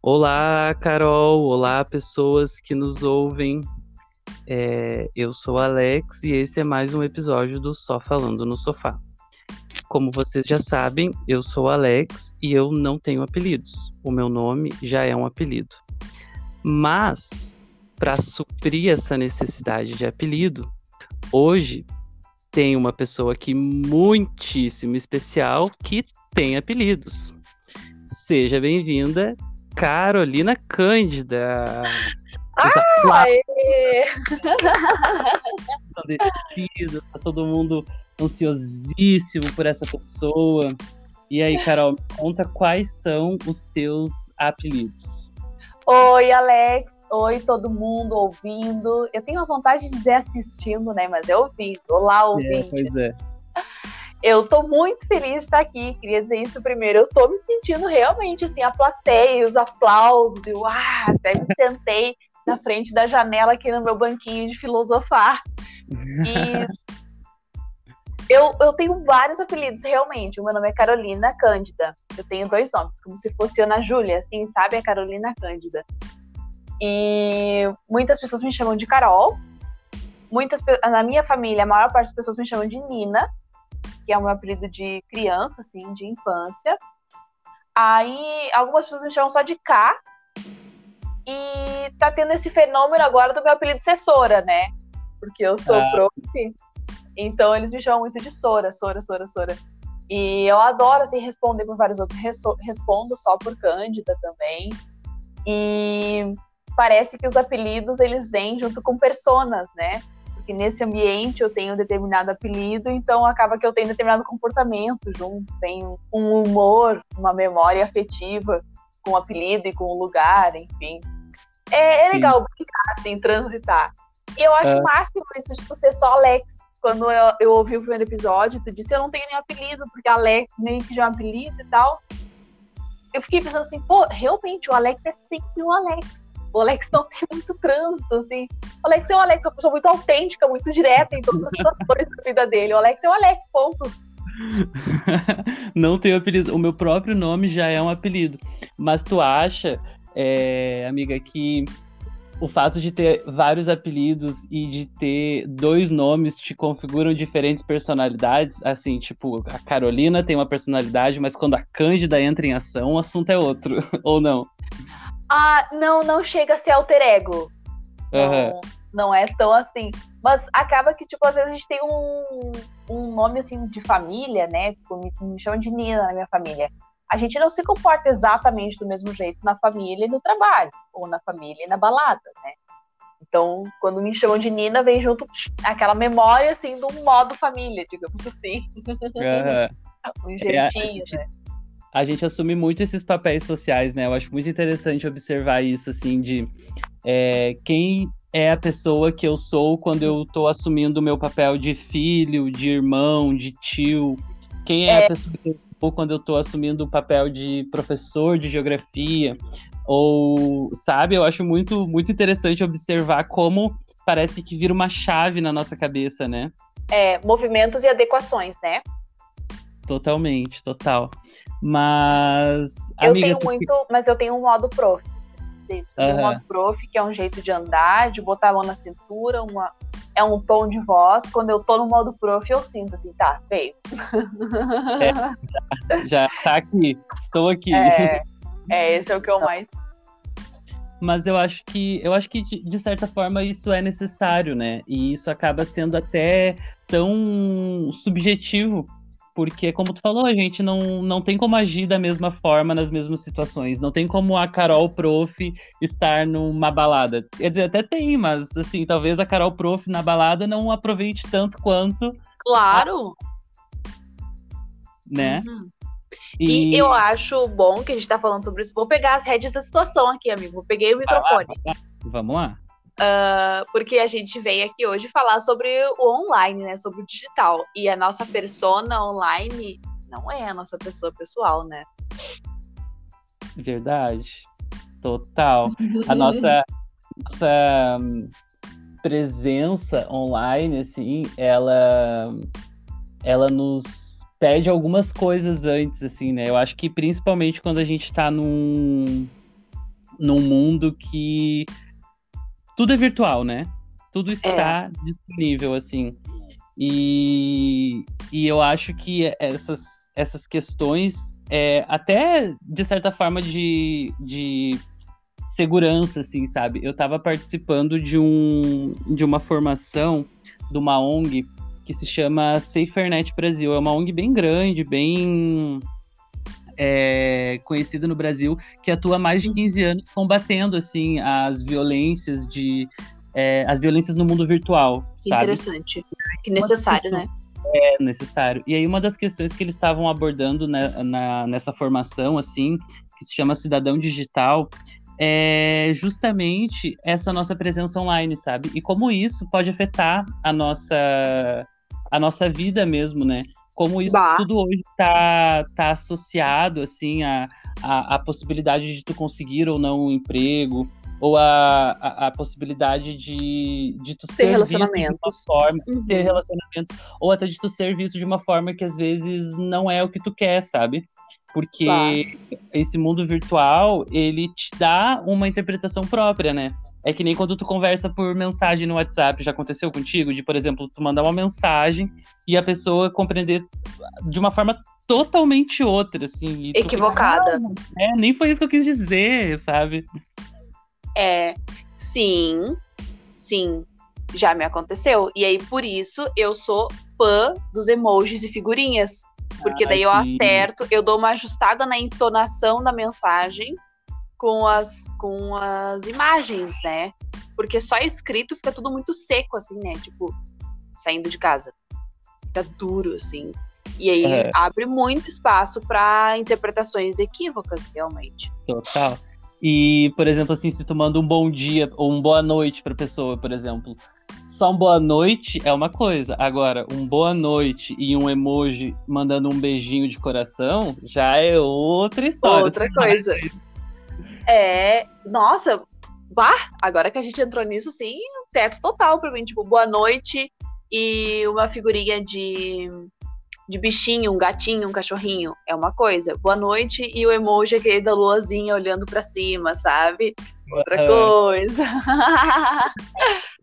Olá, Carol, olá, pessoas que nos ouvem. Eu sou Alex e esse é mais um episódio do Só Falando no Sofá. Como vocês já sabem, eu sou Alex e eu não tenho apelidos. O meu nome já é um apelido. Mas, para suprir essa necessidade de apelido, hoje tem uma pessoa aqui muitíssimo especial que tem apelidos. Seja bem-vinda, Carolina Cândida. Estão decididos, está todo mundo ansiosíssimo por essa pessoa. E aí, Carol, me conta quais são os teus apelidos. Oi, Alex. Oi, todo mundo ouvindo. Eu tenho a vontade de dizer assistindo, né? Mas é ouvindo. Olá, ouvindo. Pois é. Eu tô muito feliz de estar aqui, queria dizer isso primeiro. Eu tô me sentindo realmente, assim, a plateia, os aplausos, e até me sentei na frente da janela aqui no meu banquinho de filosofar. E eu tenho vários apelidos, realmente. O meu nome é Carolina Cândida. Eu tenho dois nomes, como se fosse Ana Júlia, assim, sabe? É Carolina Cândida. E muitas pessoas me chamam de Carol. Na minha família, a maior parte das pessoas me chamam de Nina, que é o meu apelido de criança, assim, de infância. Aí, algumas pessoas me chamam só de K. E tá tendo esse fenômeno agora do meu apelido ser Sora, né? Porque eu sou prof. Então, eles me chamam muito de Sora. E eu adoro, assim, responder por vários outros. Respondo só por Cândida também. E parece que os apelidos, eles vêm junto com personas, né? Que nesse ambiente eu tenho um determinado apelido, então acaba que eu tenho um determinado comportamento junto, tenho um humor, uma memória afetiva com o apelido e com o lugar, enfim. É legal brincar, assim, transitar. E eu acho o máximo isso de tu ser só Alex. Quando eu ouvi o primeiro episódio, tu disse, eu não tenho nenhum apelido, porque Alex meio que já é um apelido e tal. Eu fiquei pensando assim, pô, realmente o Alex é sempre o Alex. O Alex não tem muito trânsito, assim. O Alex é o Alex, uma pessoa muito autêntica, muito direta em todas as situações da vida dele. O Alex é o Alex, ponto. Não tenho apelido. O meu próprio nome já é um apelido. Mas tu acha, amiga, que o fato de ter vários apelidos e de ter dois nomes te configuram diferentes personalidades? Assim, tipo, a Carolina tem uma personalidade, mas quando a Cândida entra em ação, o assunto é outro, ou não? Ah, não chega a ser alter ego. Uhum. Não é tão assim. Mas acaba que, tipo, às vezes a gente tem um nome, assim, de família, né? Tipo, me chamam de Nina na minha família. A gente não se comporta exatamente do mesmo jeito na família e no trabalho. Ou na família e na balada, né? Então, quando me chamam de Nina, vem junto aquela memória, assim, de um modo família, digamos assim. Uhum. Um jeitinho, né? A gente assume muito esses papéis sociais, né? Eu acho muito interessante observar isso, assim, de quem é a pessoa que eu sou quando eu tô assumindo o meu papel de filho, de irmão, de tio. Quem é a pessoa que eu sou quando eu tô assumindo o papel de professor de geografia. Ou, sabe, eu acho muito, muito interessante observar como parece que vira uma chave na nossa cabeça, né? Movimentos e adequações, né? Totalmente, total. Mas amiga, mas eu tenho um modo prof. Isso. Eu tenho um modo prof, que é um jeito de andar, de botar a mão na cintura, é um tom de voz. Quando eu tô no modo prof, eu sinto assim, tá, feio. Já tá aqui, estou aqui. Esse é o que eu mais. Mas eu acho que de certa forma isso é necessário, né? E isso acaba sendo até tão subjetivo. Porque, como tu falou, a gente não tem como agir da mesma forma nas mesmas situações. Não tem como a Carol Prof estar numa balada. Quer dizer, até tem, mas, assim, talvez a Carol Prof na balada não aproveite tanto quanto... Claro! Né? Uhum. E eu acho bom que a gente tá falando sobre isso. Vou pegar as rédeas da situação aqui, amigo. Peguei o microfone. Vamos lá. Porque a gente veio aqui hoje falar sobre o online, né? Sobre o digital. E a nossa persona online não é a nossa pessoa pessoal, né? Verdade. Total. A nossa presença online, assim, ela nos perde algumas coisas antes, assim, né? Eu acho que principalmente quando a gente tá num mundo que tudo é virtual, né? Tudo está disponível, assim. E eu acho que essas questões, até de certa forma de segurança, assim, sabe? Eu tava participando de uma formação de uma ONG que se chama SaferNet Brasil. É uma ONG bem grande, bem conhecida no Brasil, que atua há mais de 15 anos combatendo, assim, as violências no mundo virtual, sabe? Interessante. E necessário, né? É necessário. E aí uma das questões que eles estavam abordando nessa formação, assim, que se chama Cidadão Digital, é justamente essa nossa presença online, sabe? E como isso pode afetar a nossa vida mesmo, né? Como isso tudo hoje tá associado, assim, à possibilidade de tu conseguir ou não um emprego, ou a possibilidade de tu ser visto de uma forma, ter relacionamentos, ou até de tu ser visto de uma forma que às vezes não é o que tu quer, sabe? Porque esse mundo virtual, ele te dá uma interpretação própria, né? É que nem quando tu conversa por mensagem no WhatsApp, já aconteceu contigo? De, por exemplo, tu mandar uma mensagem e a pessoa compreender de uma forma totalmente outra, assim. Equivocada. Tu fica, nem foi isso que eu quis dizer, sabe? Sim, já me aconteceu. E aí, por isso, eu sou fã dos emojis e figurinhas. Porque daí eu acerto, eu dou uma ajustada na entonação da mensagem com as imagens, né? Porque só escrito fica tudo muito seco, assim, né? Tipo, saindo de casa. Fica duro, assim. E aí abre muito espaço para interpretações equívocas, realmente. Total. E, por exemplo, assim, se tu manda um bom dia ou um boa noite pra pessoa, por exemplo, só um boa noite é uma coisa. Agora, um boa noite e um emoji mandando um beijinho de coração já é outra história. Outra coisa. Nossa, agora que a gente entrou nisso, assim, teto total pra mim. Tipo, boa noite e uma figurinha de bichinho, um gatinho, um cachorrinho, é uma coisa. Boa noite e o emoji aquele da luazinha olhando pra cima, sabe? Outra coisa.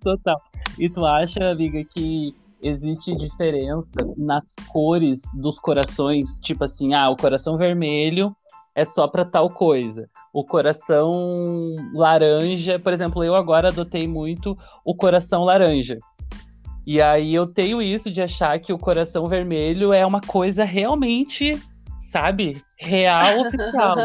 Total. E tu acha, amiga, que existe diferença nas cores dos corações? Tipo assim, o coração vermelho é só pra tal coisa. O coração laranja, por exemplo, eu agora adotei muito o coração laranja. E aí eu tenho isso de achar que o coração vermelho é uma coisa realmente, sabe, real, oficial.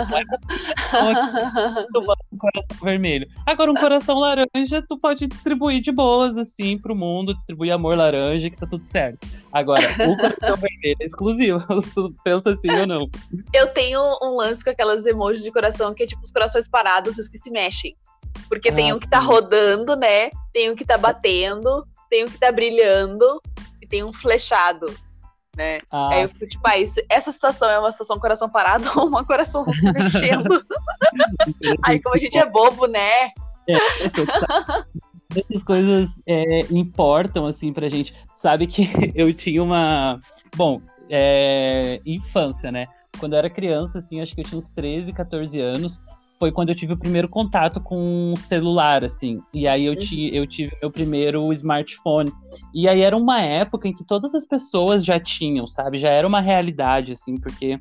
Tu bota um coração vermelho. Agora, um coração laranja, tu pode distribuir de boas, assim, pro mundo, distribuir amor laranja, que tá tudo certo. Agora, o coração vermelho é exclusivo. Tu pensa assim ou não? Eu tenho um lance com aquelas emojis de coração que é tipo os corações parados e os que se mexem. Porque tem um que tá rodando, né? Tem um que tá batendo. Tem um que tá brilhando e tem um flechado, né? Aí eu fico tipo, essa situação é uma situação coração parado ou uma coração se mexendo? Aí como a gente é bobo, né? Essas coisas importam, assim, pra gente. Sabe que eu tinha uma... Bom, infância, né? Quando eu era criança, assim, acho que eu tinha uns 13, 14 anos... Foi quando eu tive o primeiro contato com um celular, assim. E aí eu tive meu primeiro smartphone. E aí era uma época em que todas as pessoas já tinham, sabe? Já era uma realidade, assim, porque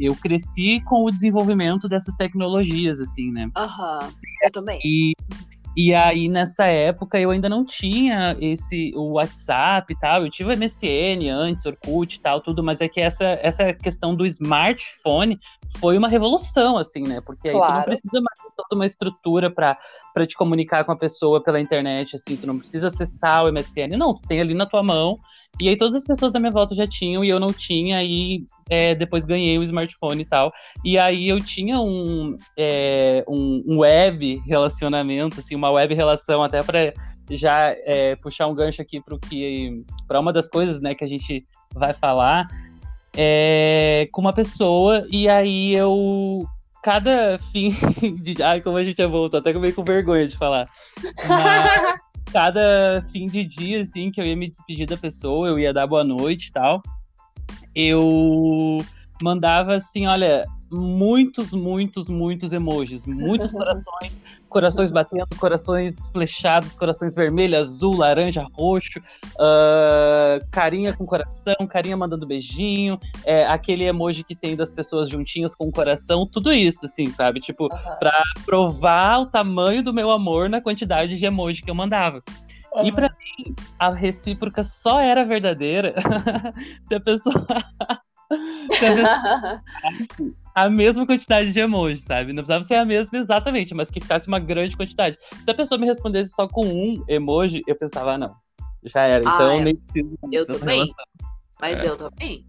eu cresci com o desenvolvimento dessas tecnologias, assim, né? Eu também. E aí, nessa época, eu ainda não tinha o WhatsApp e tal. Eu tive o MSN antes, Orkut e tal, tudo. Mas é que essa questão do smartphone foi uma revolução, assim, né? Porque aí tu não precisa mais de toda uma estrutura para te comunicar com a pessoa pela internet, assim. Tu não precisa acessar o MSN. Não, tu tem ali na tua mão. E aí todas as pessoas da minha volta já tinham e eu não tinha. E depois ganhei o smartphone e tal. E aí eu tinha um web relacionamento, assim, uma web relação, até para já puxar um gancho aqui para uma das coisas, né, que a gente vai falar, com uma pessoa. E aí eu... Cada fim de... Ai, como a gente é voltado, até que eu meio com vergonha de falar. Mas... cada fim de dia, assim, que eu ia me despedir da pessoa, eu ia dar boa noite e tal, eu mandava, assim, olha, muitos emojis, muitos corações, corações batendo, corações flechados, corações vermelho, azul, laranja, roxo, carinha com coração, carinha mandando beijinho, aquele emoji que tem das pessoas juntinhas com o coração, tudo isso, assim, sabe? Tipo, pra provar o tamanho do meu amor na quantidade de emoji que eu mandava. E pra mim, a recíproca só era verdadeira se a pessoa... a mesma quantidade de emoji, sabe? Não precisava ser a mesma exatamente, mas que ficasse uma grande quantidade. Se a pessoa me respondesse só com um emoji, eu pensava, ah, não, já era, então nem preciso. Eu também, relação. Mas eu também.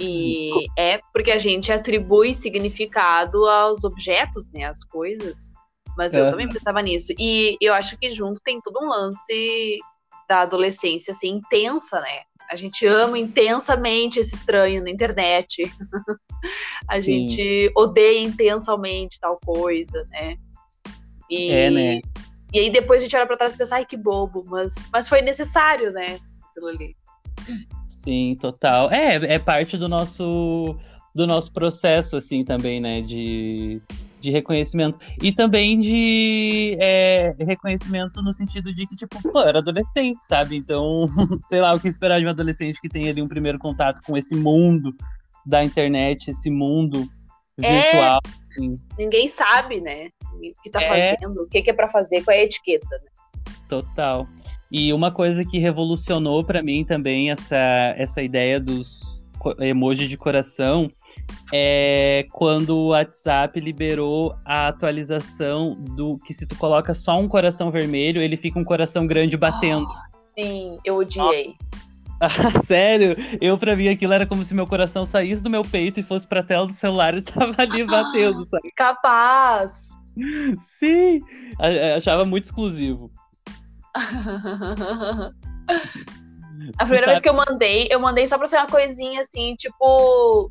E é porque a gente atribui significado aos objetos, né, às coisas. Mas eu também pensava nisso. E eu acho que junto tem todo um lance da adolescência, assim, intensa, né? A gente ama intensamente esse estranho na internet. A Sim. gente odeia intensamente tal coisa, né? Né? E aí depois a gente olha pra trás e pensa, ai, que bobo. Mas foi necessário, né? Aquilo ali. Sim, total. É parte do nosso processo, assim, também, né? De reconhecimento. E também de reconhecimento no sentido de que, tipo, pô, eu era adolescente, sabe? Então, sei lá, o que esperar de um adolescente que tem ali um primeiro contato com esse mundo da internet, esse mundo virtual. Assim. Ninguém sabe, né? O que tá fazendo, o que é pra fazer, qual é a etiqueta, né? Total. E uma coisa que revolucionou pra mim também essa ideia dos emojis de coração é quando o WhatsApp liberou a atualização do que se tu coloca só um coração vermelho, ele fica um coração grande batendo. Oh, sim, eu odiei. Sério? Pra mim, aquilo era como se meu coração saísse do meu peito e fosse pra tela do celular e tava ali batendo, sabe? Capaz! Sim! Achava muito exclusivo. A primeira vez que eu mandei só pra ser uma coisinha assim, tipo...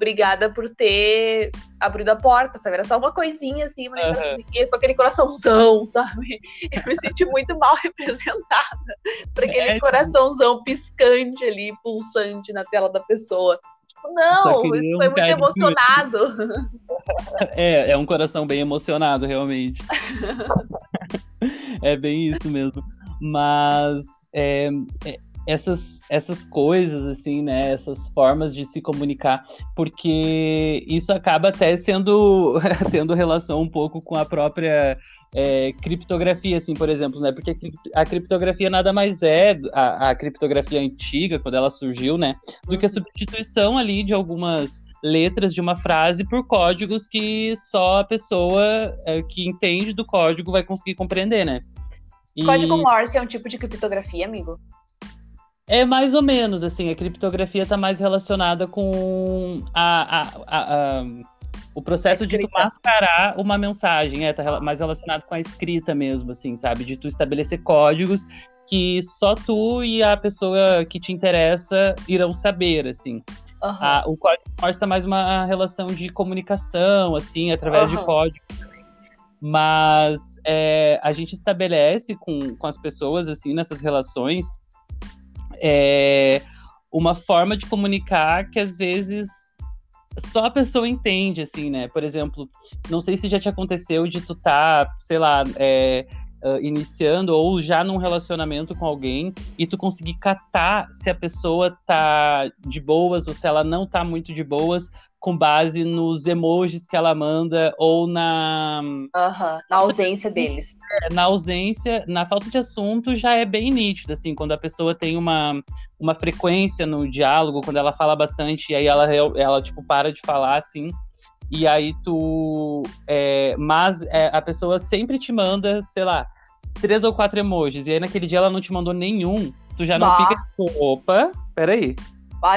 Obrigada por ter abrido a porta, sabe? Era só uma coisinha, assim, mas ficou aquele coraçãozão, sabe? Eu me senti muito mal representada por aquele coraçãozão piscante ali, pulsante na tela da pessoa. Tipo, não, isso foi muito emocionado. É um coração bem emocionado, realmente. É bem isso mesmo. Mas... Essas coisas, assim, né, essas formas de se comunicar, porque isso acaba até tendo relação um pouco com a própria criptografia, assim, por exemplo, né, porque a criptografia nada mais é a criptografia antiga, quando ela surgiu, né, do que a substituição ali de algumas letras de uma frase por códigos que só a pessoa que entende do código vai conseguir compreender, né. Código Morse é um tipo de criptografia, amigo? É mais ou menos, assim, a criptografia está mais relacionada com o processo de tu mascarar uma mensagem, tá mais relacionado com a escrita mesmo, assim, sabe? De tu estabelecer códigos que só tu e a pessoa que te interessa irão saber, assim. Uhum. O código Morse tá mais uma relação de comunicação, assim, através de códigos. Mas a gente estabelece com as pessoas, assim, nessas relações... uma forma de comunicar que às vezes só a pessoa entende, assim, né? Por exemplo, não sei se já te aconteceu de tu tá, sei lá, iniciando ou já num relacionamento com alguém e tu conseguir catar se a pessoa tá de boas ou se ela não tá muito de boas com base nos emojis que ela manda ou na ausência deles. Na ausência, na falta de assunto, já é bem nítido, assim, quando a pessoa tem uma frequência no diálogo, quando ela fala bastante e aí ela tipo, para de falar, assim, e aí tu... a pessoa sempre te manda, sei lá, 3 ou 4 emojis, e aí naquele dia ela não te mandou nenhum, tu já não fica tipo, opa, peraí.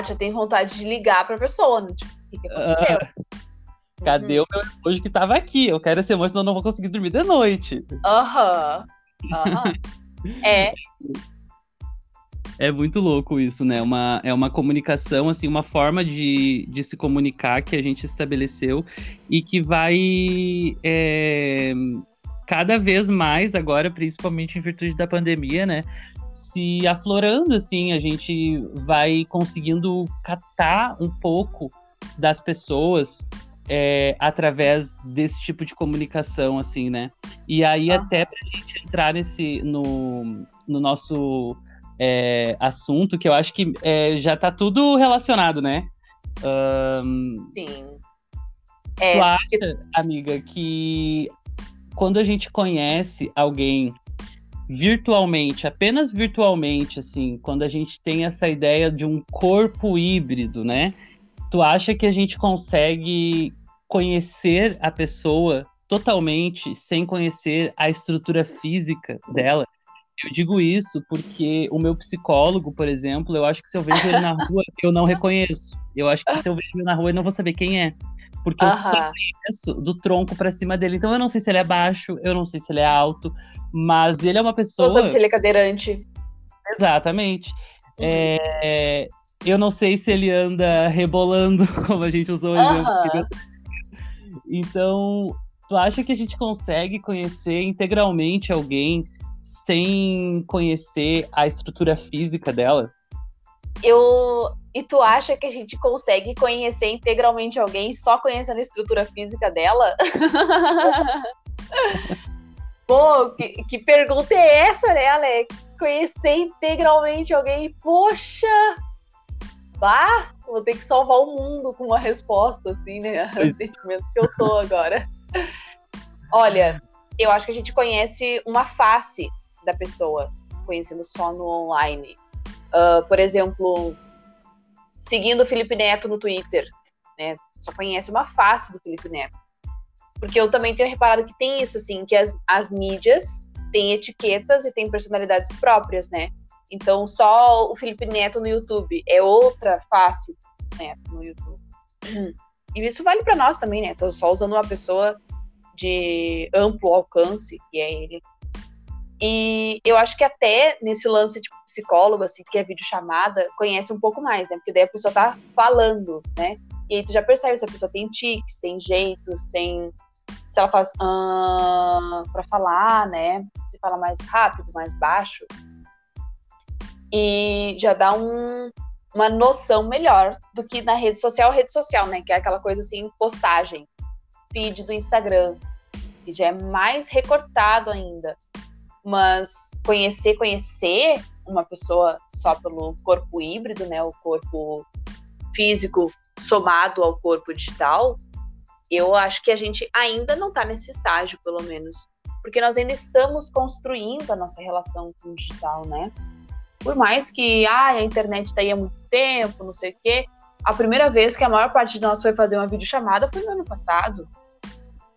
Já tem vontade de ligar pra pessoa, né? O que aconteceu? Cadê o meu emoji que tava aqui? Eu quero esse emoji, senão eu não vou conseguir dormir de noite. É muito louco isso, né? É uma comunicação, assim, uma forma de se comunicar que a gente estabeleceu e que vai cada vez mais agora, principalmente em virtude da pandemia, né, se aflorando, assim, a gente vai conseguindo captar um pouco das pessoas através desse tipo de comunicação, assim, né? E aí, até pra gente entrar no nosso assunto, que eu acho que já tá tudo relacionado, né? Sim. Tu acha, amiga, que quando a gente conhece alguém virtualmente, apenas virtualmente, assim, quando a gente tem essa ideia de um corpo híbrido, né? Tu acha que a gente consegue conhecer a pessoa totalmente sem conhecer a estrutura física dela? Eu digo isso porque o meu psicólogo, por exemplo, eu acho que se eu vejo ele na rua, eu não reconheço. Eu acho que se eu vejo ele na rua, eu não vou saber quem é. Porque eu só conheço do tronco pra cima dele. Então eu não sei se ele é baixo, eu não sei se ele é alto, mas ele é uma pessoa... Não sabe se ele é cadeirante. Exatamente. Uhum. Eu não sei se ele anda rebolando, como a gente usou o exemplo. Então, tu acha que a gente consegue conhecer integralmente alguém sem conhecer a estrutura física dela? E tu acha que a gente consegue conhecer integralmente alguém só conhecendo a estrutura física dela? Pô, que pergunta é essa, né, Alex? Conhecer integralmente alguém, poxa... Bah, vou ter que salvar o mundo com uma resposta, assim, né? O sentimento que eu tô agora. Olha, eu acho que a gente conhece uma face da pessoa, conhecendo só no online. Por exemplo, seguindo o Felipe Neto no Twitter, né? Só conhece uma face do Felipe Neto. Porque eu também tenho reparado que tem isso, assim, que as mídias têm etiquetas e têm personalidades próprias, né? Então, só o Felipe Neto no YouTube é outra face do Neto no YouTube. E isso vale para nós também, né? Tô só usando uma pessoa de amplo alcance, que é ele. E eu acho que até nesse lance de psicólogo, assim, que é videochamada, conhece um pouco mais, né? Porque daí a pessoa tá falando, né? E aí tu já percebe se a pessoa tem tiques, tem jeitos, tem... Se ela faz... pra falar, né? Se fala mais rápido, mais baixo... E já dá uma noção melhor do que na rede social, né? Que é aquela coisa assim, postagem, feed do Instagram, que já é mais recortado ainda. Mas conhecer uma pessoa só pelo corpo híbrido, né? O corpo físico somado ao corpo digital, eu acho que a gente ainda não tá nesse estágio, pelo menos. Porque nós ainda estamos construindo a nossa relação com o digital, né? Por mais que a internet tá aí há muito tempo, não sei o quê. A primeira vez que a maior parte de nós foi fazer uma videochamada foi no ano passado.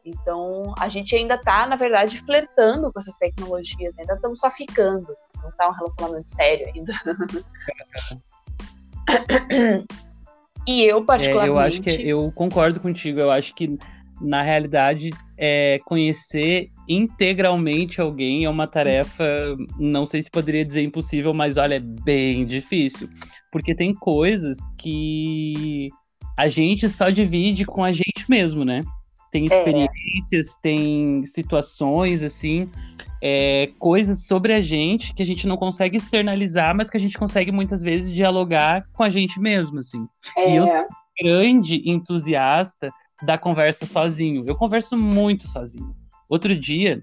Então, a gente ainda tá, na verdade, flertando com essas tecnologias, né? Ainda estamos só ficando, assim, não tá um relacionamento sério ainda. E eu, particularmente... eu acho que eu concordo contigo, eu acho que, na realidade, conhecer integralmente alguém é uma tarefa, não sei se poderia dizer impossível, mas olha, é bem difícil, porque tem coisas que a gente só divide com a gente mesmo, né? Tem experiências, tem situações, assim, coisas sobre a gente que a gente não consegue externalizar, mas que a gente consegue muitas vezes dialogar com a gente mesmo, assim. E eu sou um grande entusiasta da conversa sozinho. Eu converso muito sozinho. Outro dia,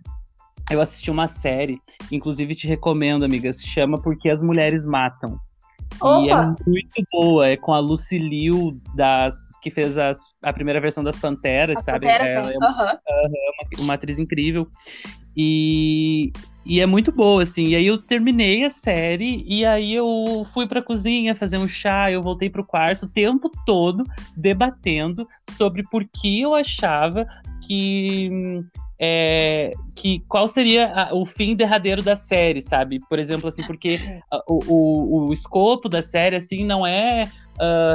eu assisti uma série, inclusive te recomendo, amiga, se chama Porque as Mulheres Matam. Opa! E é muito boa, é com a Lucy Liu, que fez a primeira versão das Panteras, sabe? Panteras, ela é uma atriz incrível. E é muito boa, assim. E aí eu terminei a série, e aí eu fui pra cozinha fazer um chá, eu voltei pro quarto o tempo todo debatendo sobre por que eu achava que qual seria o fim derradeiro da série, sabe? Por exemplo, assim, porque o escopo da série, assim, não é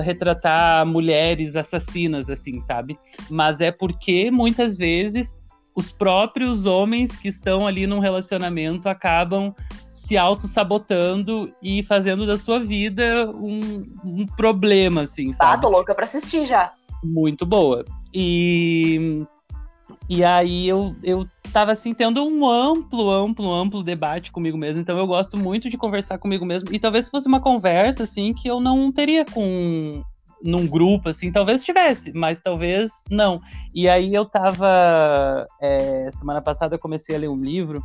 retratar mulheres assassinas, assim, sabe? Mas é porque, muitas vezes, os próprios homens que estão ali num relacionamento acabam se auto-sabotando e fazendo da sua vida um problema, assim, sabe? Ah, tô louca pra assistir já. Muito boa. E aí eu tava assim, tendo um amplo debate comigo mesmo. Então eu gosto muito de conversar comigo mesmo. E talvez fosse uma conversa, assim, que eu não teria num grupo, assim, talvez tivesse, mas talvez não. E aí eu tava, semana passada eu comecei a ler um livro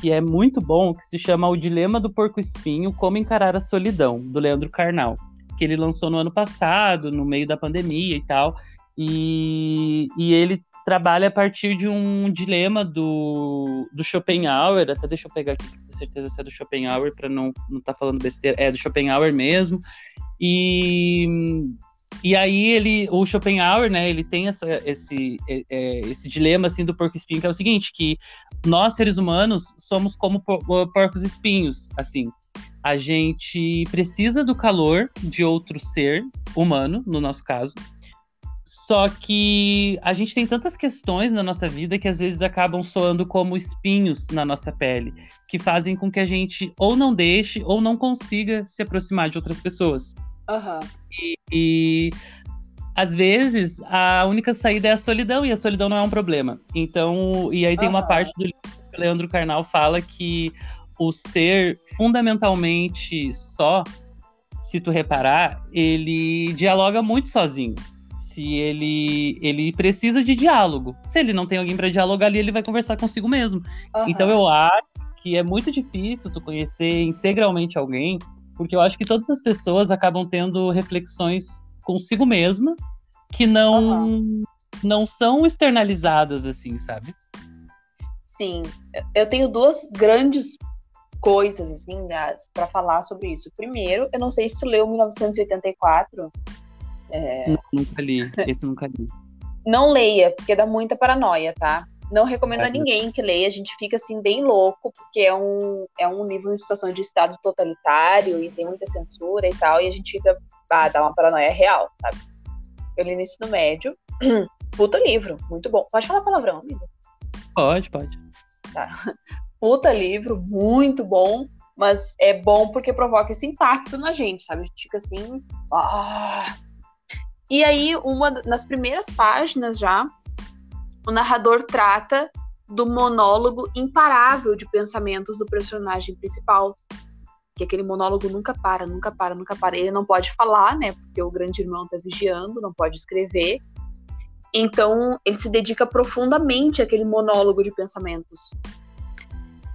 que é muito bom, que se chama O Dilema do Porco Espinho, Como Encarar a Solidão, do Leandro Karnal, que ele lançou no ano passado, no meio da pandemia e tal. E ele trabalha a partir de um dilema do Schopenhauer, até deixa eu pegar aqui, com certeza se é do Schopenhauer, para não tá falando besteira, é do Schopenhauer mesmo. E aí o Schopenhauer, né, ele tem esse dilema, assim, do porco espinho, que é o seguinte, que nós, seres humanos, somos como porcos espinhos, assim. A gente precisa do calor de outro ser humano, no nosso caso, só que a gente tem tantas questões na nossa vida que às vezes acabam soando como espinhos na nossa pele, que fazem com que a gente ou não deixe ou não consiga se aproximar de outras pessoas. Uhum. E às vezes a única saída é a solidão, e a solidão não é um problema. Então, e aí tem uma parte do livro que o Leandro Karnal fala que o ser fundamentalmente só, se tu reparar, ele dialoga muito sozinho. Se ele precisa de diálogo. Se ele não tem alguém para dialogar ali, ele vai conversar consigo mesmo. Uhum. Então eu acho que é muito difícil tu conhecer integralmente alguém, porque eu acho que todas as pessoas acabam tendo reflexões consigo mesma que não são externalizadas, assim, sabe? Sim. Eu tenho duas grandes coisas, assim, para falar sobre isso. Primeiro, eu não sei se tu leu 1984... Nunca li. Não leia, porque dá muita paranoia, tá? Não recomendo a ninguém que leia, a gente fica assim bem louco, porque é um livro em situação de estado totalitário e tem muita censura e tal, e a gente fica, dá uma paranoia real, sabe? Eu li no ensino médio, puta livro, muito bom. Pode falar palavrão, amigo? Pode. Tá. Puta livro, muito bom. Mas é bom porque provoca esse impacto na gente, sabe? A gente fica assim... Ah. E aí, nas primeiras páginas já, o narrador trata do monólogo imparável de pensamentos do personagem principal. Que aquele monólogo nunca para. Ele não pode falar, né? Porque o grande irmão tá vigiando, não pode escrever. Então, ele se dedica profundamente àquele monólogo de pensamentos.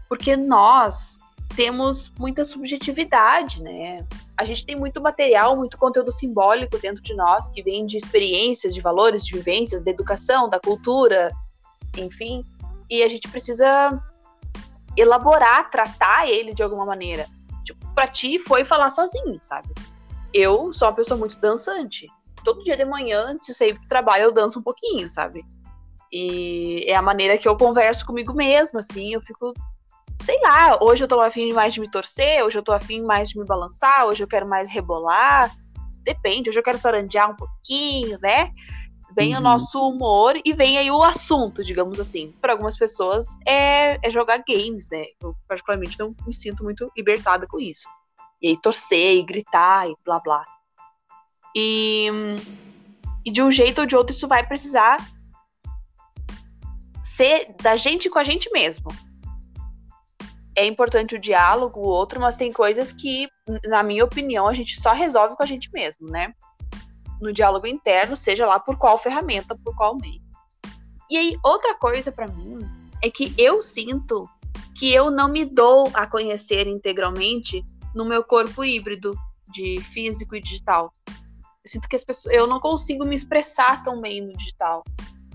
Porque nós... temos muita subjetividade, né? A gente tem muito material, muito conteúdo simbólico dentro de nós, que vem de experiências, de valores, de vivências, da educação, da cultura, enfim. E a gente precisa elaborar, tratar ele de alguma maneira. Tipo, pra ti foi falar sozinho, sabe? Eu sou uma pessoa muito dançante. Todo dia de manhã, antes de sair pro trabalho, eu danço um pouquinho, sabe? E é a maneira que eu converso comigo mesma, assim, eu fico... sei lá, hoje eu tô afim mais de me torcer, hoje eu tô afim mais de me balançar, hoje eu quero mais rebolar, depende, hoje eu quero sarandear um pouquinho, né? Vem o nosso humor e vem aí o assunto, digamos assim. Para algumas pessoas é jogar games, né? Eu particularmente não me sinto muito libertada com isso. E aí torcer e gritar e blá blá. E de um jeito ou de outro isso vai precisar ser da gente com a gente mesmo. É importante o diálogo, o outro, mas tem coisas que, na minha opinião, a gente só resolve com a gente mesmo, né? No diálogo interno, seja lá por qual ferramenta, por qual meio. E aí, outra coisa pra mim, é que eu sinto que eu não me dou a conhecer integralmente no meu corpo híbrido, de físico e digital. Eu sinto que eu não consigo me expressar tão bem no digital.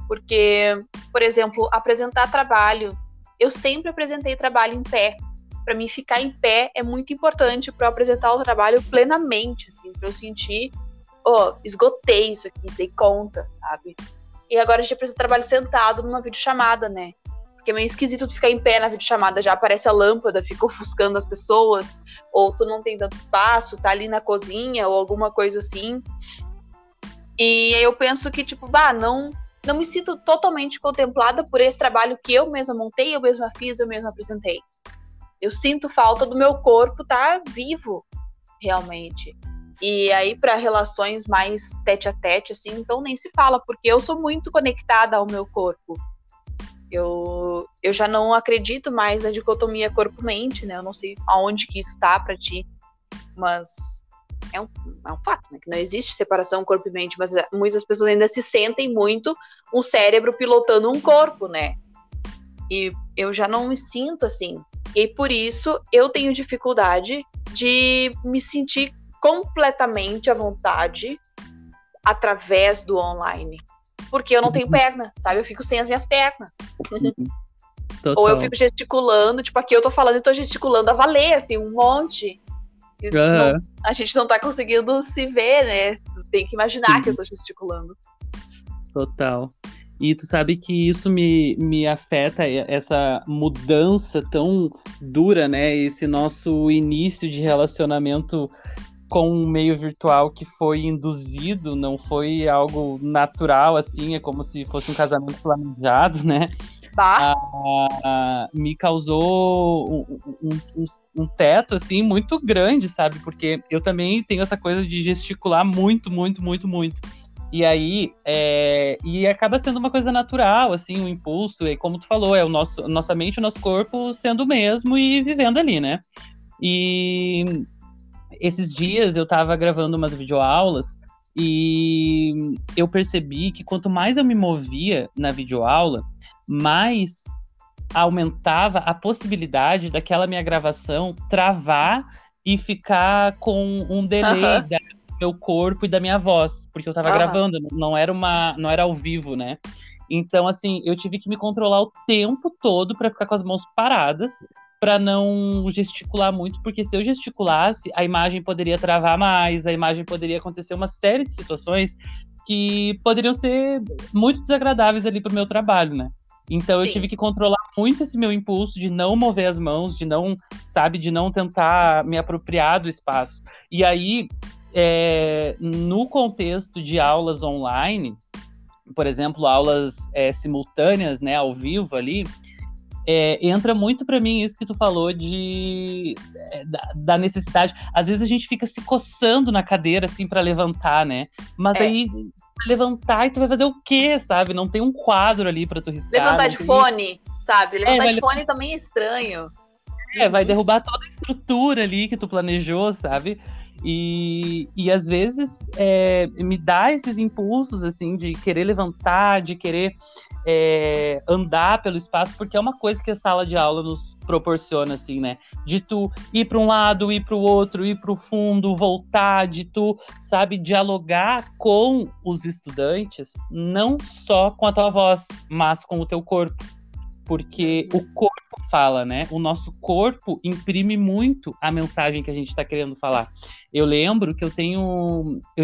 Porque, por exemplo, apresentar trabalho... Eu sempre apresentei trabalho em pé. Para mim, ficar em pé é muito importante para eu apresentar o trabalho plenamente, assim, para eu sentir, esgotei isso aqui, dei conta, sabe? E agora a gente apresenta trabalho sentado numa videochamada, né? Porque é meio esquisito tu ficar em pé na videochamada, já aparece a lâmpada, fica ofuscando as pessoas, ou tu não tem tanto espaço, tá ali na cozinha, ou alguma coisa assim. E aí eu penso que, tipo, não me sinto totalmente contemplada por esse trabalho que eu mesma montei, eu mesma fiz, eu mesma apresentei. Eu sinto falta do meu corpo estar vivo, realmente. E aí, para relações mais tete a tete, assim, então nem se fala, porque eu sou muito conectada ao meu corpo. Eu já não acredito mais na dicotomia corpo-mente, né? Eu não sei aonde que isso tá pra ti, mas é um fato, né? Que não existe separação corpo e mente, mas muitas pessoas ainda se sentem muito um cérebro pilotando um corpo, né? E eu já não me sinto assim. E por isso eu tenho dificuldade de me sentir completamente à vontade através do online. Porque eu não tenho perna, sabe? Eu fico sem as minhas pernas. Ou eu fico gesticulando, tipo, aqui eu tô falando e tô gesticulando a valer, assim, um monte. Uhum. Não, a gente não tá conseguindo se ver, né? Tem que imaginar que eu tô gesticulando. Total. E tu sabe que isso me afeta, essa mudança tão dura, né? Esse nosso início de relacionamento com um meio virtual que foi induzido, não foi algo natural, assim, é como se fosse um casamento planejado, né? Tá. Me causou um teto, assim, muito grande, sabe? Porque eu também tenho essa coisa de gesticular muito, muito, muito, muito. E aí, e acaba sendo uma coisa natural, assim, um impulso, e como tu falou, é nossa mente, o nosso corpo sendo o mesmo e vivendo ali, né? E esses dias eu tava gravando umas videoaulas e eu percebi que quanto mais eu me movia na videoaula, mais aumentava a possibilidade daquela minha gravação travar e ficar com um delay da meu corpo e da minha voz, porque eu tava gravando, não era ao vivo, né? Então, assim, eu tive que me controlar o tempo todo pra ficar com as mãos paradas, pra não gesticular muito, porque se eu gesticulasse, a imagem poderia travar mais, a imagem poderia acontecer uma série de situações que poderiam ser muito desagradáveis ali pro meu trabalho, né? Então, eu tive que controlar muito esse meu impulso de não mover as mãos, de não tentar me apropriar do espaço. E aí, no contexto de aulas online, por exemplo, aulas simultâneas, né, ao vivo ali, entra muito para mim isso que tu falou da necessidade. Às vezes a gente fica se coçando na cadeira, assim, para levantar, né? Mas aí, levantar e tu vai fazer o quê, sabe? Não tem um quadro ali para tu riscar. Levantar de fone, sabe? Levantar de fone também é estranho. Vai derrubar toda a estrutura ali que tu planejou, sabe? E às vezes me dá esses impulsos, assim, de querer levantar, de querer andar pelo espaço, porque é uma coisa que a sala de aula nos proporciona, assim, né? De tu ir para um lado, ir para o outro, ir para o fundo, voltar, de tu, sabe, dialogar com os estudantes, não só com a tua voz, mas com o teu corpo. Porque o corpo fala, né? O nosso corpo imprime muito a mensagem que a gente está querendo falar. Eu lembro que eu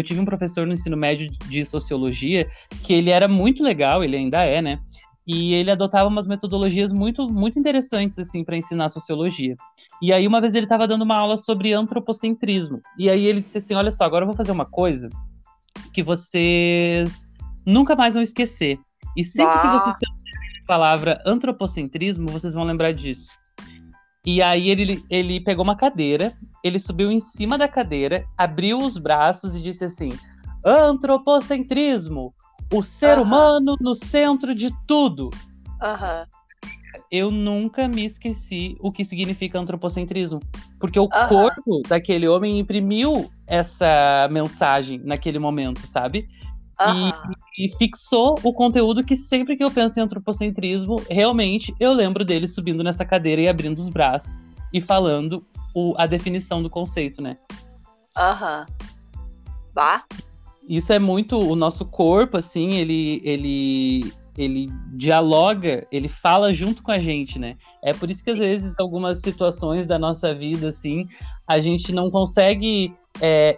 tive um professor no ensino médio de sociologia que ele era muito legal, ele ainda é, né? E ele adotava umas metodologias muito, muito interessantes, assim, para ensinar sociologia. E aí, uma vez ele estava dando uma aula sobre antropocentrismo. E aí ele disse assim, olha só, agora eu vou fazer uma coisa que vocês nunca mais vão esquecer. E sempre que vocês palavra antropocentrismo, vocês vão lembrar disso. E aí ele pegou uma cadeira, ele subiu em cima da cadeira, abriu os braços e disse assim, antropocentrismo, o ser humano no centro de tudo. Eu nunca me esqueci o que significa antropocentrismo, porque o corpo daquele homem imprimiu essa mensagem naquele momento, sabe? E fixou o conteúdo que sempre que eu penso em antropocentrismo, realmente eu lembro dele subindo nessa cadeira e abrindo os braços e falando a definição do conceito, né? Isso é muito o nosso corpo, assim, ele dialoga, ele fala junto com a gente, né? É por isso que às vezes algumas situações da nossa vida, assim, a gente não consegue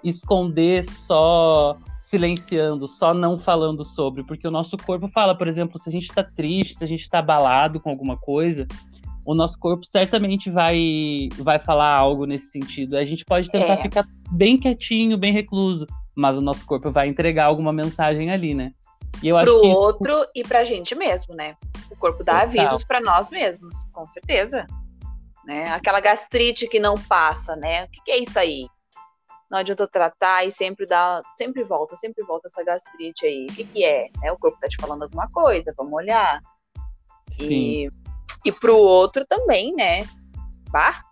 esconder só silenciando, só não falando sobre, porque o nosso corpo fala, por exemplo, se a gente tá triste, se a gente tá abalado com alguma coisa, o nosso corpo certamente vai falar algo nesse sentido. A gente pode tentar ficar bem quietinho, bem recluso, mas o nosso corpo vai entregar alguma mensagem ali, né? E eu acho que pro outro e pra gente mesmo, né? O corpo dá avisos pra nós mesmos, com certeza. Né? Aquela gastrite que não passa, né? O que é isso aí? Não adianta tratar e sempre volta essa gastrite aí. O que é? O corpo tá te falando alguma coisa, vamos olhar. E pro outro também, né?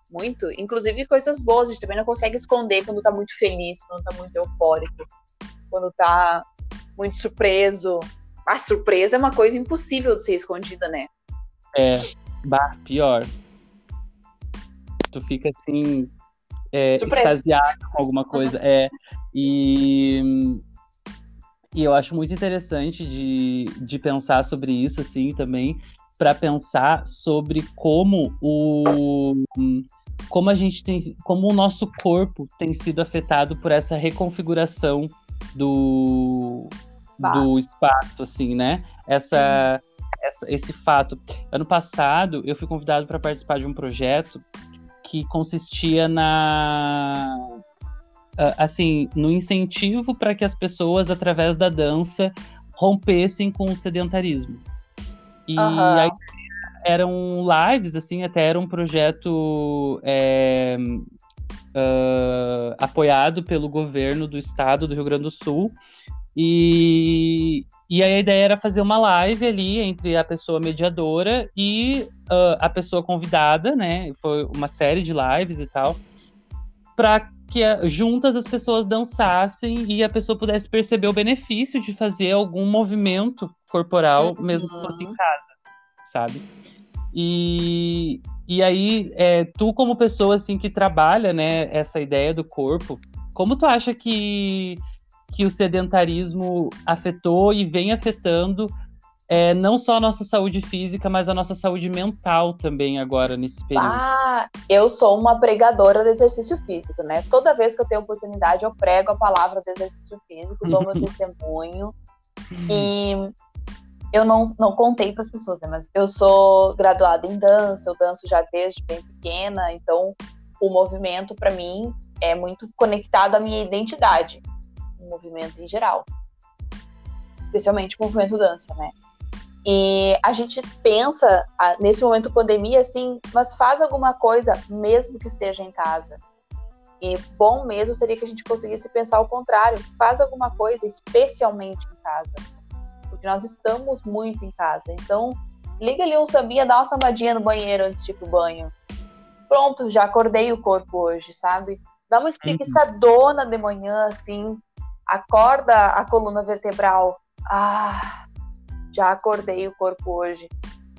Muito. Inclusive coisas boas, a gente também não consegue esconder quando tá muito feliz, quando tá muito eufórico, quando tá muito surpreso. A surpresa é uma coisa impossível de ser escondida, né? É, pior. Tu fica assim, extasiado com alguma coisa. E eu acho muito interessante de pensar sobre isso, assim, também, para pensar sobre como o nosso corpo tem sido afetado por essa reconfiguração do espaço, assim, né? Esse fato. Ano passado, eu fui convidado para participar de um projeto que consistia no incentivo para que as pessoas, através da dança, rompessem com o sedentarismo. E aí eram lives, assim, até era um projeto apoiado pelo governo do estado do Rio Grande do Sul. E aí a ideia era fazer uma live ali entre a pessoa mediadora e a pessoa convidada, né? Foi uma série de lives e tal, para que juntas as pessoas dançassem e a pessoa pudesse perceber o benefício de fazer algum movimento corporal, mesmo que fosse em casa, sabe? E aí, tu como pessoa, assim, que trabalha, né, essa ideia do corpo, como tu acha que o sedentarismo afetou e vem afetando não só a nossa saúde física, mas a nossa saúde mental também agora, nesse período? Eu sou uma pregadora do exercício físico, né? Toda vez que eu tenho oportunidade, eu prego a palavra do exercício físico, dou meu testemunho. E eu não contei para as pessoas, né? Mas eu sou graduada em dança, eu danço já desde bem pequena, então o movimento, para mim, é muito conectado à minha identidade. O movimento em geral, especialmente o movimento dança, né? E a gente pensa, nesse momento pandemia, assim, mas faz alguma coisa, mesmo que seja em casa. E bom mesmo seria que a gente conseguisse pensar o contrário, faz alguma coisa, especialmente em casa. Porque nós estamos muito em casa. Então, liga ali um sambinha, dá uma sambadinha no banheiro antes de ir pro banho. Pronto, já acordei o corpo hoje, sabe? Dá uma espreguiçadona de manhã, assim, acorda a coluna vertebral. Já acordei o corpo hoje.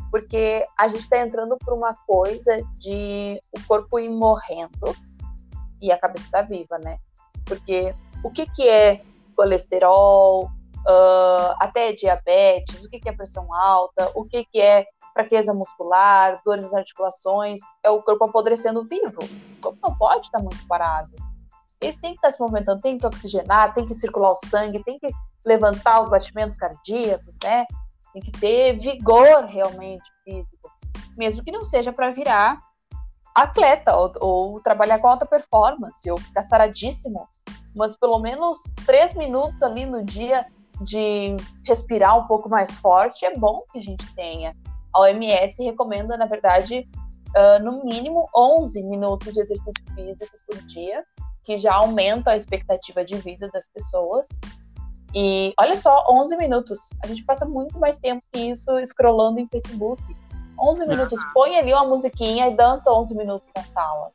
Porque a gente tá entrando por uma coisa de o corpo ir morrendo e a cabeça tá viva, né? Porque o que é colesterol, até diabetes, o que é pressão alta, o que é fraqueza muscular, dores nas articulações, é o corpo apodrecendo vivo. O corpo não pode estar muito parado. Ele tem que estar se movimentando, tem que oxigenar, tem que circular o sangue, tem que levantar os batimentos cardíacos, né? Tem que ter vigor realmente físico. Mesmo que não seja para virar atleta ou trabalhar com alta performance, ou ficar saradíssimo, mas pelo menos 3 minutos ali no dia de respirar um pouco mais forte é bom que a gente tenha. A OMS recomenda, na verdade, no mínimo 11 minutos de exercício físico por dia, que já aumenta a expectativa de vida das pessoas. E olha só, 11 minutos. A gente passa muito mais tempo que isso scrollando em Facebook. 11 minutos. Põe ali uma musiquinha e dança 11 minutos na sala,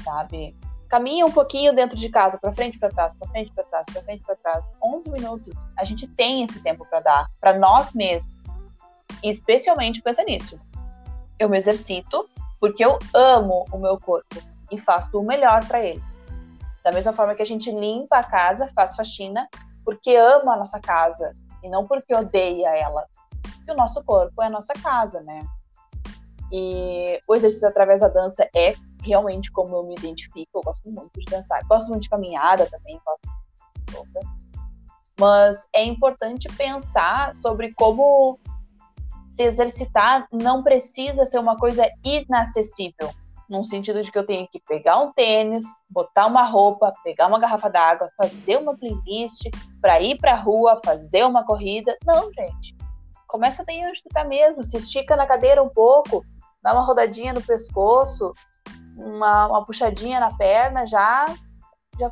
sabe? Caminha um pouquinho dentro de casa, pra frente, pra trás, pra frente, pra trás, pra frente, pra trás. 11 minutos. A gente tem esse tempo pra dar, pra nós mesmos. E especialmente pensa nisso. Eu me exercito porque eu amo o meu corpo e faço o melhor para ele. Da mesma forma que a gente limpa a casa, faz faxina, porque ama a nossa casa e não porque odeia ela. Porque o nosso corpo é a nossa casa, né? E o exercício através da dança é realmente como eu me identifico. Eu gosto muito de dançar, eu gosto muito de caminhada também, gosto de dança. Mas é importante pensar sobre como se exercitar não precisa ser uma coisa inacessível, num sentido de que eu tenho que pegar um tênis, botar uma roupa, pegar uma garrafa d'água, fazer uma playlist, para ir pra rua, fazer uma corrida. Não, gente. Começa daí onde tu tá mesmo, se estica na cadeira um pouco, dá uma rodadinha no pescoço, uma puxadinha na perna, já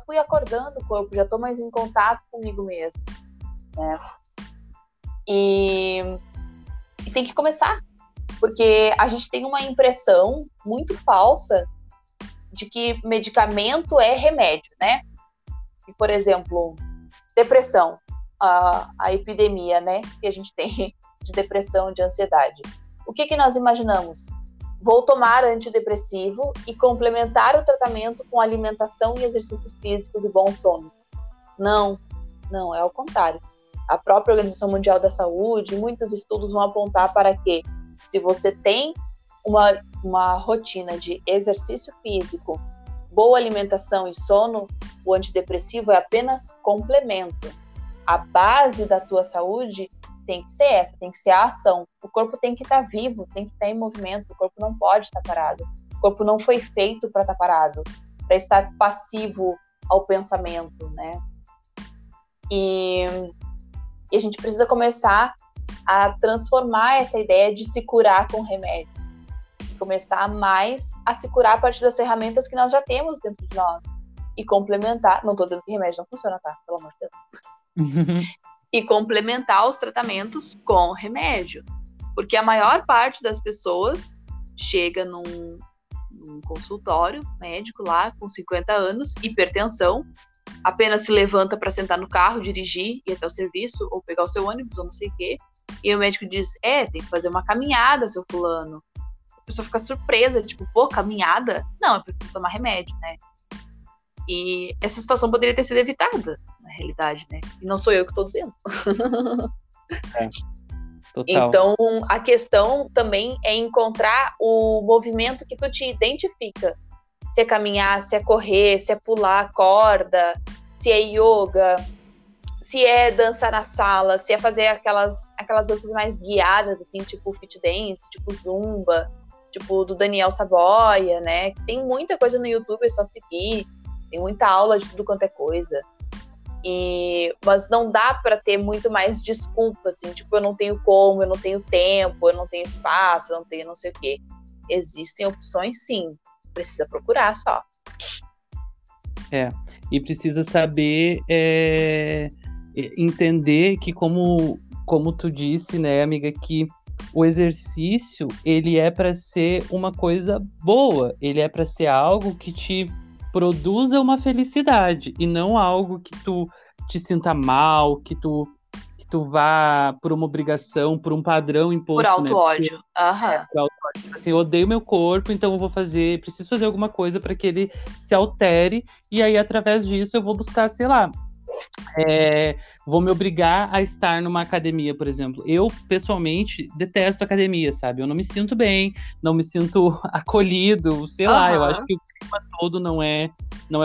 fui acordando o corpo, já tô mais em contato comigo mesmo, né? E tem que começar. Porque a gente tem uma impressão muito falsa de que medicamento é remédio, né? E, por exemplo, depressão, a epidemia, né, que a gente tem de depressão, de ansiedade. O que nós imaginamos? Vou tomar antidepressivo e complementar o tratamento com alimentação e exercícios físicos e bom sono. Não, é ao contrário. A própria Organização Mundial da Saúde, muitos estudos vão apontar para que, se você tem uma rotina de exercício físico, boa alimentação e sono, o antidepressivo é apenas complemento. A base da tua saúde tem que ser essa, tem que ser a ação. O corpo tem que estar vivo, tem que estar em movimento, o corpo não pode estar parado. O corpo não foi feito para estar parado, para estar passivo ao pensamento, né? E a gente precisa começar a transformar essa ideia de se curar com remédio. Começar mais a se curar a partir das ferramentas que nós já temos dentro de nós. E complementar... Não estou dizendo que remédio não funciona, tá? Pelo amor de Deus. E complementar os tratamentos com remédio. Porque a maior parte das pessoas chega num consultório médico lá com 50 anos, hipertensão, apenas se levanta para sentar no carro, dirigir, ir até o serviço, ou pegar o seu ônibus, ou não sei o quê. E o médico diz, tem que fazer uma caminhada, seu fulano. A pessoa fica surpresa, tipo, pô, caminhada? Não, é porque tem que tomar remédio, né? E essa situação poderia ter sido evitada, na realidade, né? E não sou eu que estou dizendo. É. Total. Então, a questão também é encontrar o movimento que tu te identifica. Se é caminhar, se é correr, se é pular corda, se é yoga, se é dançar na sala, se é fazer aquelas danças mais guiadas, assim, tipo fit dance, tipo zumba, tipo do Daniel Savoia, né? Tem muita coisa no YouTube, é só seguir, tem muita aula de tudo quanto é coisa. Mas não dá pra ter muito mais desculpa, assim, tipo, eu não tenho como, eu não tenho tempo, eu não tenho espaço, eu não tenho não sei o quê. Existem opções, sim. Precisa procurar só. E precisa saber entender que, como tu disse, né, amiga, que o exercício, ele é para ser uma coisa boa, ele é para ser algo que te produza uma felicidade e não algo que tu te sinta mal, que tu vá por uma obrigação, por um padrão imposto. Por auto-ódio. Assim, eu odeio meu corpo, então eu preciso fazer alguma coisa para que ele se altere, e aí através disso eu vou buscar, sei lá, vou me obrigar a estar numa academia, por exemplo. Eu, pessoalmente, detesto academia, sabe? Eu não me sinto bem, não me sinto acolhido, sei lá, eu acho que o clima todo não é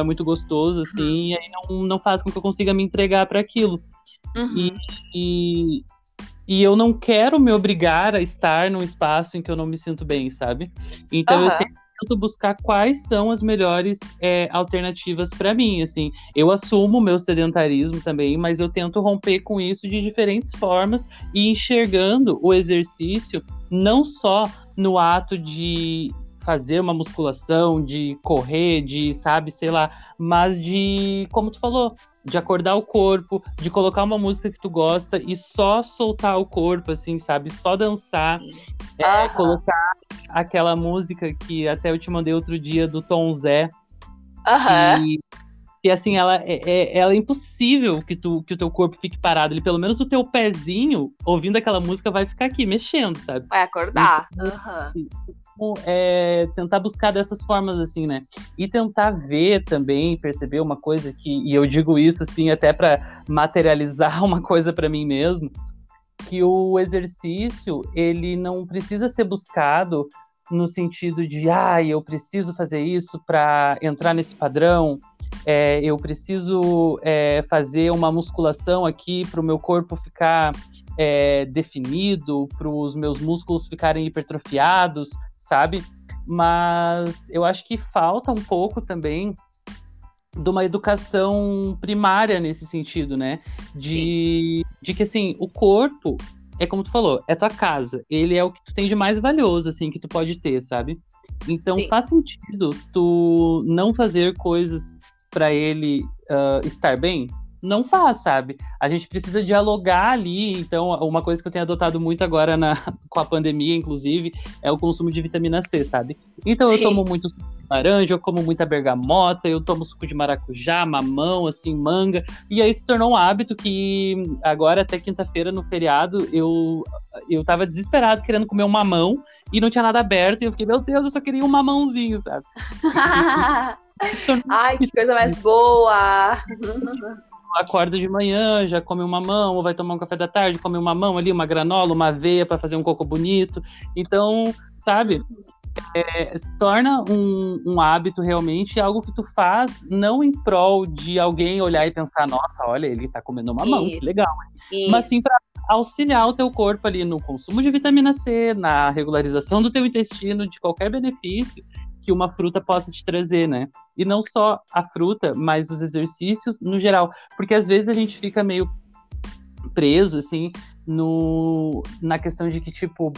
muito gostoso, assim, e aí não faz com que eu consiga me entregar para aquilo. E eu não quero me obrigar a estar num espaço em que eu não me sinto bem, sabe? Então eu sempre tento buscar quais são as melhores alternativas para mim, assim. Eu assumo o meu sedentarismo também, mas eu tento romper com isso de diferentes formas e enxergando o exercício não só no ato de fazer uma musculação, de correr, de, sabe, sei lá, mas de, como tu falou, de acordar o corpo, de colocar uma música que tu gosta e só soltar o corpo, assim, sabe? Só dançar, colocar aquela música que até eu te mandei outro dia, do Tom Zé. E assim, ela é impossível que o teu corpo fique parado. Ele, pelo menos o teu pezinho, ouvindo aquela música, vai ficar aqui, mexendo, sabe? Vai acordar. Tentar buscar dessas formas, assim, né? E tentar ver também, perceber uma coisa que... E eu digo isso, assim, até para materializar uma coisa para mim mesmo, que o exercício, ele não precisa ser buscado no sentido de, eu preciso fazer isso para entrar nesse padrão, eu preciso fazer uma musculação aqui para o meu corpo ficar definido, para os meus músculos ficarem hipertrofiados, sabe? Mas eu acho que falta um pouco também de uma educação primária nesse sentido, né? De que, assim, o corpo, é como tu falou, é tua casa. Ele é o que tu tem de mais valioso, assim, que tu pode ter, sabe? Então, faz sentido tu não fazer coisas para ele estar bem, não faz, sabe? A gente precisa dialogar ali. Então, uma coisa que eu tenho adotado muito agora com a pandemia, inclusive, é o consumo de vitamina C, sabe? Então, sim, eu tomo muito suco de laranja, eu como muita bergamota, eu tomo suco de maracujá, mamão, assim, manga. E aí se tornou um hábito que agora, até quinta-feira, no feriado, eu tava desesperado querendo comer um mamão e não tinha nada aberto. E eu fiquei, meu Deus, eu só queria um mamãozinho, sabe? Ai, que coisa mais boa! Acorda de manhã, já come um mamão, ou vai tomar um café da tarde, come um mamão ali, uma granola, uma aveia para fazer um coco bonito. Então, sabe, se torna um hábito realmente, algo que tu faz não em prol de alguém olhar e pensar, nossa, olha, ele tá comendo mamão, isso, que legal. Isso. Mas sim para auxiliar o teu corpo ali no consumo de vitamina C, na regularização do teu intestino, de qualquer benefício que uma fruta possa te trazer, né? E não só a fruta, mas os exercícios no geral. Porque às vezes a gente fica meio preso, assim, na questão de que, tipo,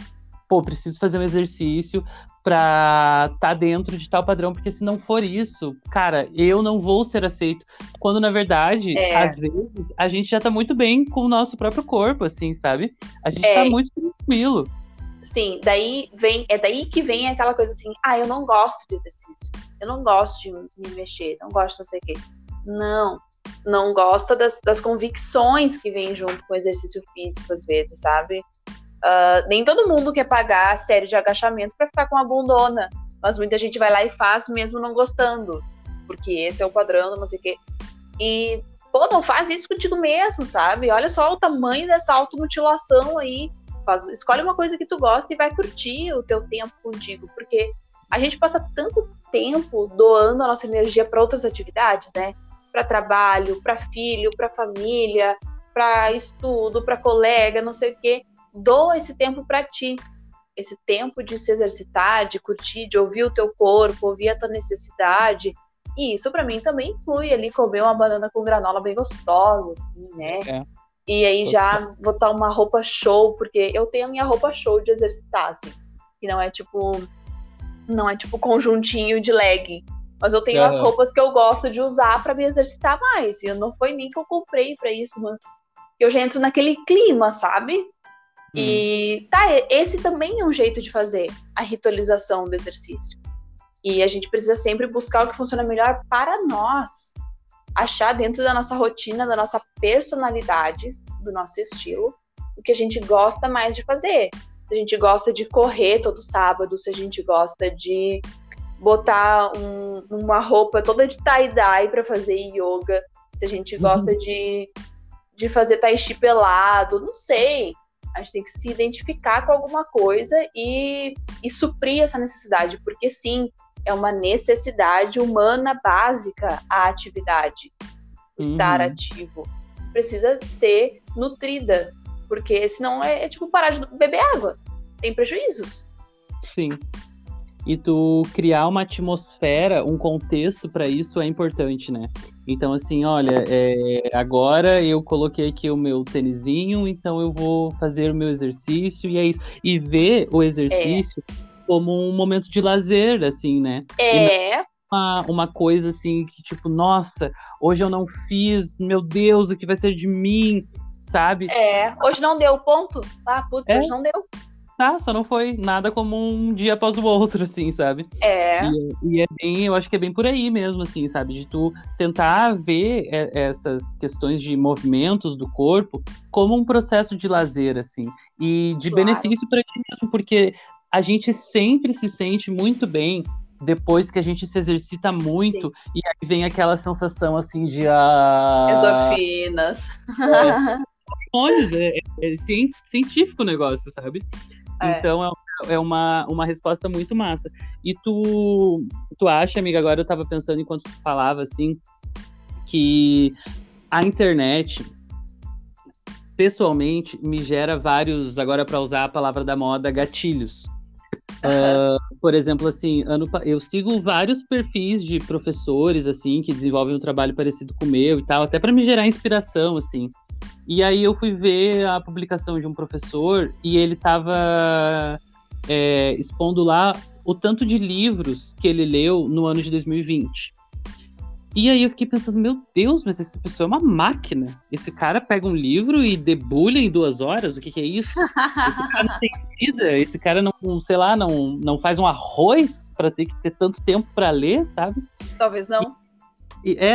pô, preciso fazer um exercício pra tá dentro de tal padrão, porque se não for isso, cara, eu não vou ser aceito. Quando, na verdade, às vezes, a gente já tá muito bem com o nosso próprio corpo, assim, sabe? A gente tá muito tranquilo. Sim, daí que vem aquela coisa assim, eu não gosto de exercício, eu não gosto de me mexer, não gosto de não sei o quê. Não gosta das convicções que vêm junto com o exercício físico, às vezes, sabe? Nem todo mundo quer pagar a série de agachamento pra ficar com uma bundona, mas muita gente vai lá e faz mesmo não gostando, porque esse é o padrão, não sei o quê. E, pô, não faz isso contigo mesmo, sabe? Olha só o tamanho dessa automutilação aí. Escolhe uma coisa que tu gosta e vai curtir o teu tempo contigo, porque a gente passa tanto tempo doando a nossa energia para outras atividades, né? Para trabalho, para filho, para família, para estudo, para colega, não sei o quê. Doa esse tempo para ti, esse tempo de se exercitar, de curtir, de ouvir o teu corpo, ouvir a tua necessidade. E isso para mim também inclui ali comer uma banana com granola bem gostosa, assim, né? É. E aí já botar uma roupa show, porque eu tenho a minha roupa show de exercitar, assim. Que não é tipo conjuntinho de legging. Mas eu tenho as roupas que eu gosto de usar pra me exercitar mais. E não foi nem que eu comprei pra isso, mas eu já entro naquele clima, sabe? E esse também é um jeito de fazer a ritualização do exercício. E a gente precisa sempre buscar o que funciona melhor para nós. Achar dentro da nossa rotina, da nossa personalidade, do nosso estilo, o que a gente gosta mais de fazer. Se a gente gosta de correr todo sábado, se a gente gosta de botar uma roupa toda de tie-dye para fazer yoga, se a gente gosta de fazer tai chi pelado, não sei. A gente tem que se identificar com alguma coisa e suprir essa necessidade, porque sim, é uma necessidade humana básica a atividade, estar ativo. Precisa ser nutrida, porque senão é tipo parar de beber água. Tem prejuízos. Sim. E tu criar uma atmosfera, um contexto para isso é importante, né? Então, assim, olha, agora eu coloquei aqui o meu tênisinho, então eu vou fazer o meu exercício e é isso. E ver o exercício... como um momento de lazer, assim, né? Uma coisa, assim, que tipo, nossa, hoje eu não fiz, meu Deus, o que vai ser de mim, sabe? Hoje não deu ponto? Hoje não deu. Só não foi nada como um dia após o outro, assim, sabe? E é bem, eu acho que é bem por aí mesmo, assim, sabe? De tu tentar ver essas questões de movimentos do corpo como um processo de lazer, assim, e de benefício pra ti mesmo, porque... a gente sempre se sente muito bem depois que a gente se exercita muito. Sim. E aí vem aquela sensação assim de... endorfinas. Hormônios, é científico o negócio, sabe? Então é uma resposta muito massa. E tu acha, amiga, agora eu tava pensando enquanto tu falava assim, que a internet... pessoalmente, me gera vários, agora para usar a palavra da moda, gatilhos. Por exemplo, assim, eu sigo vários perfis de professores, assim, que desenvolvem um trabalho parecido com o meu e tal, até para me gerar inspiração, assim. E aí eu fui ver a publicação de um professor e ele tava expondo lá o tanto de livros que ele leu no ano de 2020. E aí eu fiquei pensando, meu Deus, mas essa pessoa é uma máquina. Esse cara pega um livro e debulha em 2 horas, o que é isso? Esse cara não tem vida, esse cara não, sei lá, não faz um arroz para ter que ter tanto tempo para ler, sabe? Talvez não.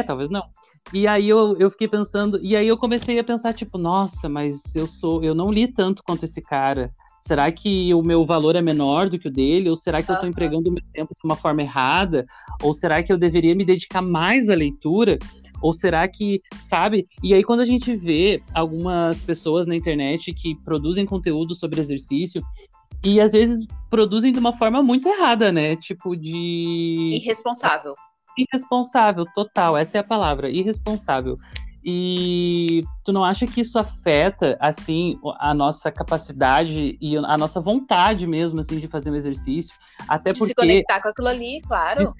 Talvez não. E aí eu fiquei pensando, e aí eu comecei a pensar, tipo, nossa, mas eu não li tanto quanto esse cara. Será que o meu valor é menor do que o dele? Ou será que eu estou empregando o meu tempo de uma forma errada? Ou será que eu deveria me dedicar mais à leitura? Ou será que, sabe? E aí quando a gente vê algumas pessoas na internet que produzem conteúdo sobre exercício, e às vezes produzem de uma forma muito errada, né? Tipo de... Irresponsável. Irresponsável, total. Essa é a palavra, irresponsável. E tu não acha que isso afeta, assim, a nossa capacidade e a nossa vontade mesmo, assim, de fazer um exercício? Até de porque... se conectar com aquilo ali, claro.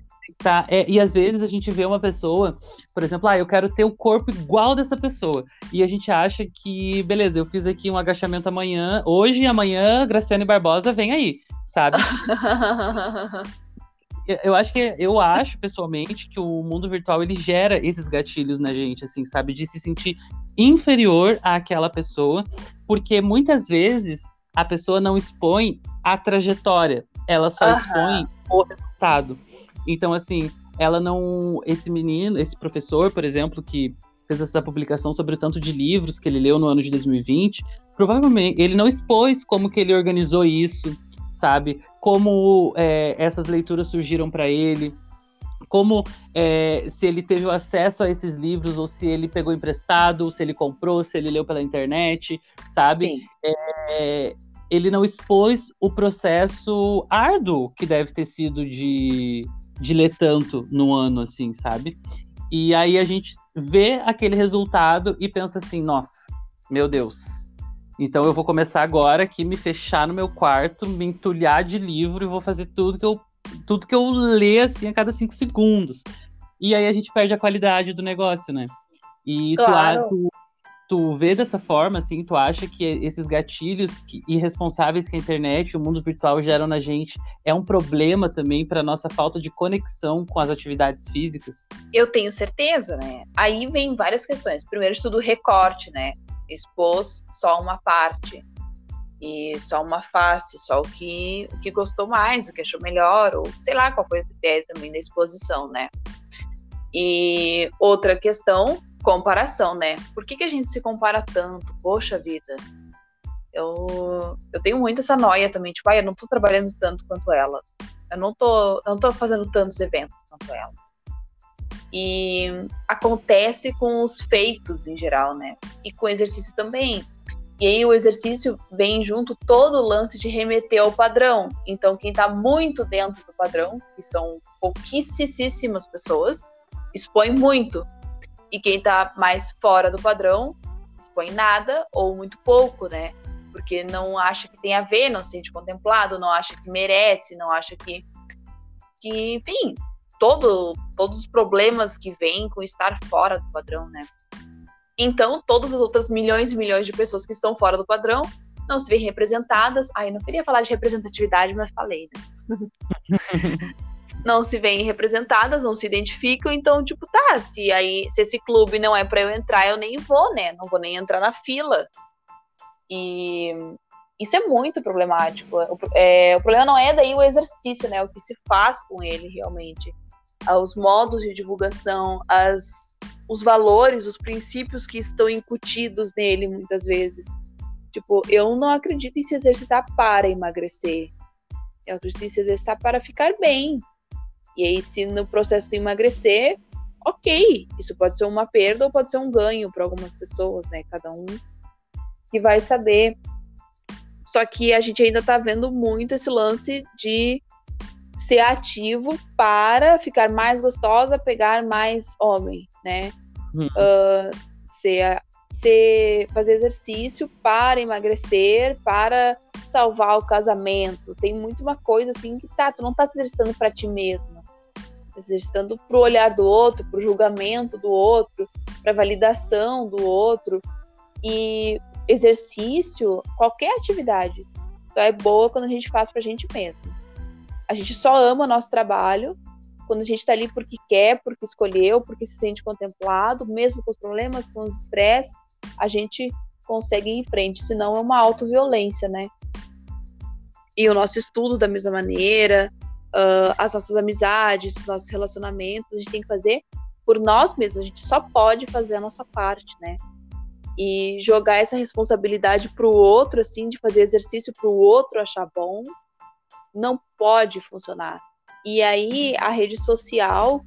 E às vezes a gente vê uma pessoa, por exemplo, eu quero ter o corpo igual dessa pessoa. E a gente acha que, beleza, eu fiz aqui um agachamento amanhã, hoje e amanhã, Graciane Barbosa vem aí, sabe? Eu acho pessoalmente que o mundo virtual ele gera esses gatilhos na gente, assim, sabe? De se sentir inferior àquela pessoa, porque muitas vezes a pessoa não expõe a trajetória, ela só expõe o resultado. Então, assim, ela não... Esse professor, por exemplo, que fez essa publicação sobre o tanto de livros que ele leu no ano de 2020, provavelmente ele não expôs como que ele organizou isso, sabe, como essas leituras surgiram para ele, como se ele teve acesso a esses livros, ou se ele pegou emprestado, se ele comprou, se ele leu pela internet, sabe? Ele não expôs o processo árduo que deve ter sido de ler tanto no ano, assim, sabe? E aí a gente vê aquele resultado e pensa assim, nossa, meu Deus... Então eu vou começar agora aqui, me fechar no meu quarto, me entulhar de livro e vou fazer tudo que eu ler, assim, a cada 5 segundos. E aí a gente perde a qualidade do negócio, né? E claro. Tu vê dessa forma, assim, tu acha que esses gatilhos irresponsáveis que a internet e o mundo virtual geram na gente é um problema também para nossa falta de conexão com as atividades físicas? Eu tenho certeza, né? Aí vem várias questões. Primeiro de tudo, o recorte, né? Expôs só uma parte e só uma face, só o que gostou mais, o que achou melhor, ou sei lá qual foi o critério também da exposição, né? E outra questão, comparação, né? Por que a gente se compara tanto? Poxa vida, eu tenho muito essa noia também, tipo, eu não tô trabalhando tanto quanto ela, eu não tô fazendo tantos eventos quanto ela. E acontece com os feitos em geral, né? E com o exercício também. E aí o exercício vem junto todo o lance de remeter ao padrão. Então quem tá muito dentro do padrão, que são pouquíssimas pessoas, expõe muito. E quem tá mais fora do padrão, expõe nada ou muito pouco, né? Porque não acha que tem a ver, não se sente contemplado, não acha que merece, não acha que enfim... Todos os problemas que vêm com estar fora do padrão, né? Então, todas as outras milhões e milhões de pessoas que estão fora do padrão não se veem representadas. Eu não queria falar de representatividade, mas falei, né? Não se veem representadas, não se identificam. Então, tipo, se esse clube não é pra eu entrar, eu nem vou, né? Não vou nem entrar na fila. E... isso é muito problemático. O problema não é daí o exercício, né? O que se faz com ele, realmente. Os modos de divulgação, os valores, os princípios que estão incutidos nele, muitas vezes. Tipo, eu não acredito em se exercitar para emagrecer. Eu acredito em se exercitar para ficar bem. E aí, se no processo de emagrecer, ok. Isso pode ser uma perda ou pode ser um ganho para algumas pessoas, né? Cada um que vai saber. Só que a gente ainda tá vendo muito esse lance de ser ativo para ficar mais gostosa, pegar mais homem, né? Fazer exercício para emagrecer, para salvar o casamento. Tem muito uma coisa assim que tu não tá se exercitando para ti mesma. Tá se exercitando pro olhar do outro, pro julgamento do outro, pra validação do outro. E... exercício, qualquer atividade só é boa quando a gente faz pra gente mesmo. A gente só ama o nosso trabalho quando a gente está ali porque quer, porque escolheu, porque se sente contemplado, mesmo com os problemas, com os estresses, a gente consegue ir em frente, senão é uma autoviolência, né? E o nosso estudo da mesma maneira, as nossas amizades, os nossos relacionamentos, a gente tem que fazer por nós mesmos, a gente só pode fazer a nossa parte, né? E jogar essa responsabilidade pro outro, assim, de fazer exercício pro outro achar bom, não pode funcionar. E aí, a rede social,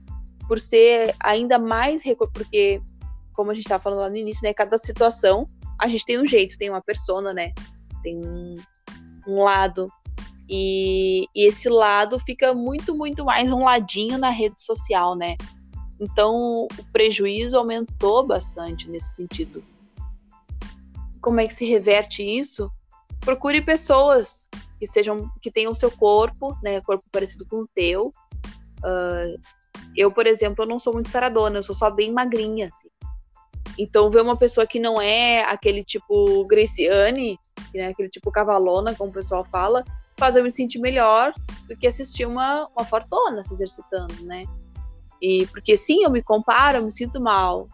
por ser ainda mais... Porque, como a gente estava falando lá no início, né? Cada situação, a gente tem um jeito, tem uma persona, né? Tem um lado. E esse lado fica muito, muito mais um ladinho na rede social, né? Então, o prejuízo aumentou bastante nesse sentido. Como é que se reverte isso? Procure pessoas que tenham o seu corpo, né? Corpo parecido com o teu. Eu, por exemplo, eu não sou muito saradona, eu sou só bem magrinha, assim. Então, ver uma pessoa que não é aquele tipo Graciane, né? Aquele tipo cavalona, como o pessoal fala, faz eu me sentir melhor do que assistir uma fortuna se exercitando, né? E porque sim, eu me comparo, eu me sinto mal.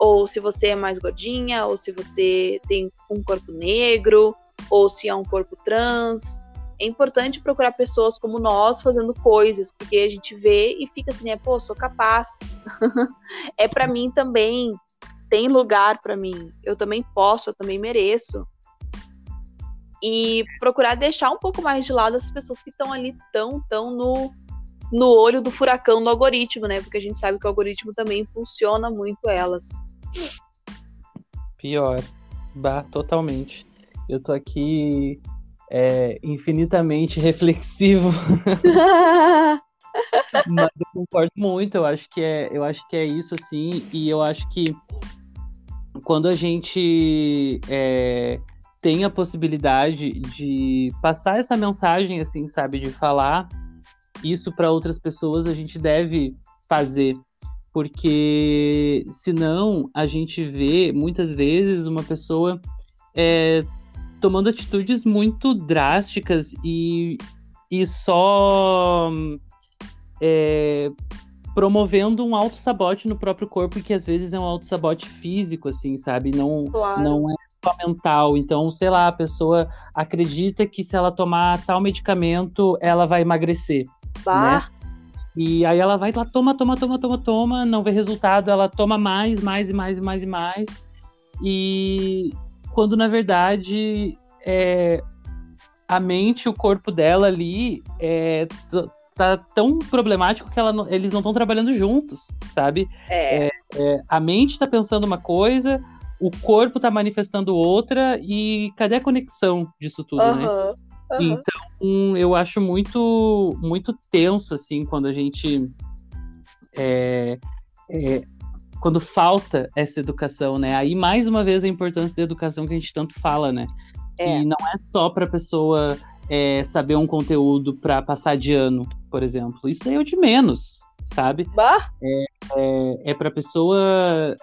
Ou se você é mais gordinha, ou se você tem um corpo negro, ou se é um corpo trans. É importante procurar pessoas como nós fazendo coisas, porque a gente vê e fica assim, né? Pô, sou capaz. É pra mim também. Tem lugar pra mim. Eu também posso, eu também mereço. E procurar deixar um pouco mais de lado essas pessoas que estão ali tão no olho do furacão do algoritmo, né? Porque a gente sabe que o algoritmo também impulsiona muito elas. Pior. Bah, totalmente. Eu tô aqui infinitamente reflexivo. Mas eu concordo muito, eu acho que é isso, assim, e eu acho que quando a gente tem a possibilidade de passar essa mensagem, assim, sabe, de falar isso para outras pessoas, a gente deve fazer, porque senão a gente vê muitas vezes uma pessoa tomando atitudes muito drásticas e só promovendo um autossabote no próprio corpo, que às vezes é um autossabote físico, assim, sabe? Não, claro. Não é só mental. Então, sei lá, a pessoa acredita que se ela tomar tal medicamento, ela vai emagrecer. Né? E aí ela vai lá, toma, não vê resultado, ela toma mais. E quando, na verdade, a mente, o corpo dela ali tá tão problemático que eles não estão trabalhando juntos, sabe? A mente tá pensando uma coisa, o corpo tá manifestando outra, e cadê a conexão disso tudo, né? Uhum. Então, eu acho muito, muito tenso, assim, quando a gente... quando falta essa educação, né? Aí, mais uma vez, a importância da educação que a gente tanto fala, né? E não é só pra pessoa saber um conteúdo pra passar de ano, por exemplo. Isso daí é o de menos, sabe? Bah? É pra pessoa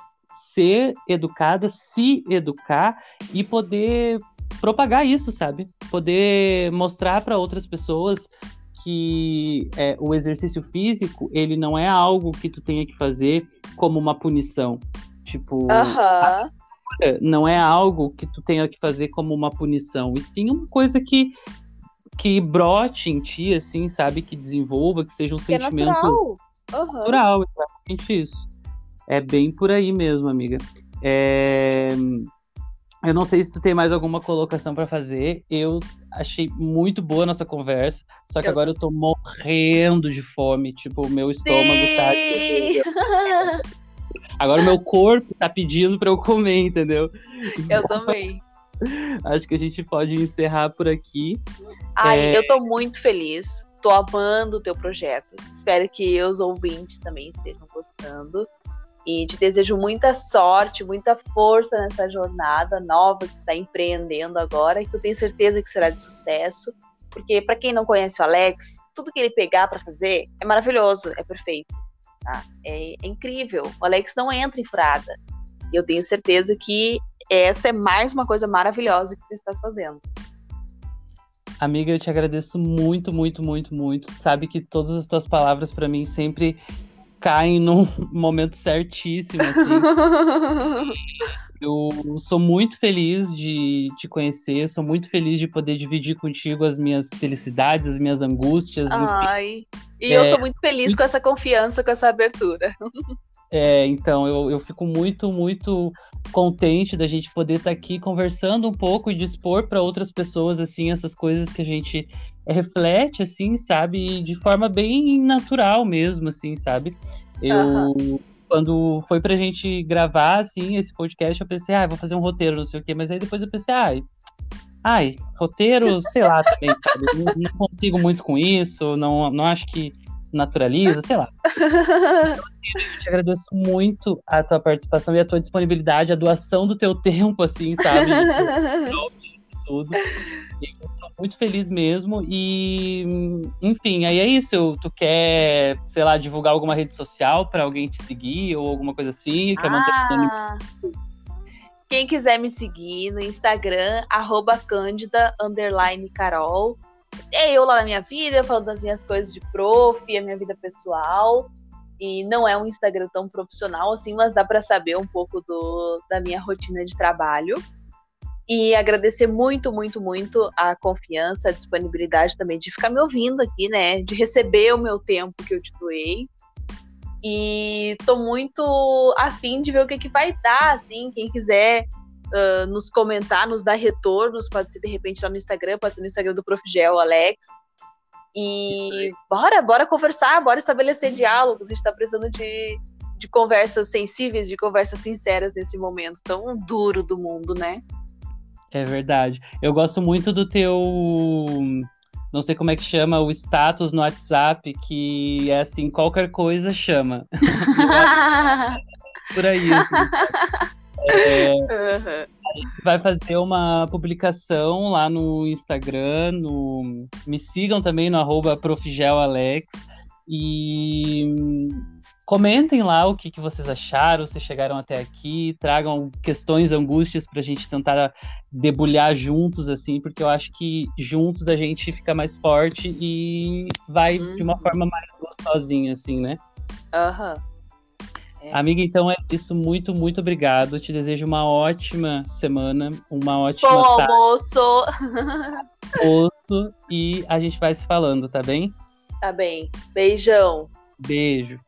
ser educada, se educar e poder... propagar isso, sabe? Poder mostrar para outras pessoas que o exercício físico, ele não é algo que tu tenha que fazer como uma punição. Tipo, a cultura não é algo que tu tenha que fazer como uma punição, e sim uma coisa que brote em ti, assim, sabe? Que desenvolva, que seja um sentimento natural. Natural, exatamente isso. É bem por aí mesmo, amiga. Eu não sei se tu tem mais alguma colocação pra fazer. Eu achei muito boa a nossa conversa. Só que agora eu tô morrendo de fome. Tipo, o meu estômago tá... Agora o meu corpo tá pedindo pra eu comer, entendeu? Eu também. Acho que a gente pode encerrar por aqui. Ai, eu tô muito feliz. Tô amando o teu projeto. Espero que os ouvintes também estejam gostando. E te desejo muita sorte, muita força nessa jornada nova que está empreendendo agora, que eu tenho certeza que será de sucesso, porque para quem não conhece o Alex, tudo que ele pegar para fazer é maravilhoso, é perfeito, tá? É incrível, o Alex não entra em furada, e eu tenho certeza que essa é mais uma coisa maravilhosa que tu estás fazendo. Amiga, eu te agradeço muito, muito, muito, muito. Sabe que todas as tuas palavras pra mim sempre caem num momento certíssimo, assim. Eu sou muito feliz de te conhecer, sou muito feliz de poder dividir contigo as minhas felicidades, as minhas angústias. Ai, e eu sou muito feliz com essa confiança, com essa abertura. É, então, eu fico muito, muito contente da gente poder estar aqui conversando um pouco e dispor para outras pessoas, assim, essas coisas que a gente reflete, assim, sabe? De forma bem natural mesmo, assim, sabe? Quando foi pra gente gravar, assim, esse podcast, eu pensei, vou fazer um roteiro, não sei o quê. Mas aí depois eu pensei, roteiro, sei lá, também, sabe? Não consigo muito com isso, não acho que naturaliza, sei lá. Eu te agradeço muito a tua participação e a tua disponibilidade, a doação do teu tempo, assim, sabe? Tudo. Eu tô muito feliz mesmo e, enfim, aí é isso. Tu quer, sei lá, divulgar alguma rede social pra alguém te seguir ou alguma coisa assim? Quer manter... Quem quiser me seguir no Instagram, @candida_carol. É eu lá na minha vida, falando das minhas coisas de prof, a minha vida pessoal. E não é um Instagram tão profissional assim, mas dá pra saber um pouco da minha rotina de trabalho. E agradecer muito, muito, muito a confiança, a disponibilidade também de ficar me ouvindo aqui, né? De receber o meu tempo que eu te doei. E tô muito afim de ver o que vai dar, assim. Quem quiser nos comentar, nos dar retornos, pode ser de repente lá no Instagram, pode ser no Instagram do profgeo_alex. E bora conversar, bora estabelecer diálogos. A gente tá precisando de conversas sensíveis, de conversas sinceras nesse momento tão duro do mundo, né? É verdade. Eu gosto muito do teu... Não sei como é que chama o status no WhatsApp, que é assim, qualquer coisa chama. Por aí. Assim. A gente vai fazer uma publicação lá no Instagram. Me sigam também no @profgeo_alex. E... comentem lá o que vocês acharam, se chegaram até aqui, tragam questões, angústias pra gente tentar debulhar juntos, assim, porque eu acho que juntos a gente fica mais forte e vai de uma forma mais gostosinha, assim, né? Amiga, então é isso, muito, muito obrigado, te desejo uma ótima semana, uma ótima tarde. Almoço, e a gente vai se falando, tá bem? Tá bem, beijão. Beijo.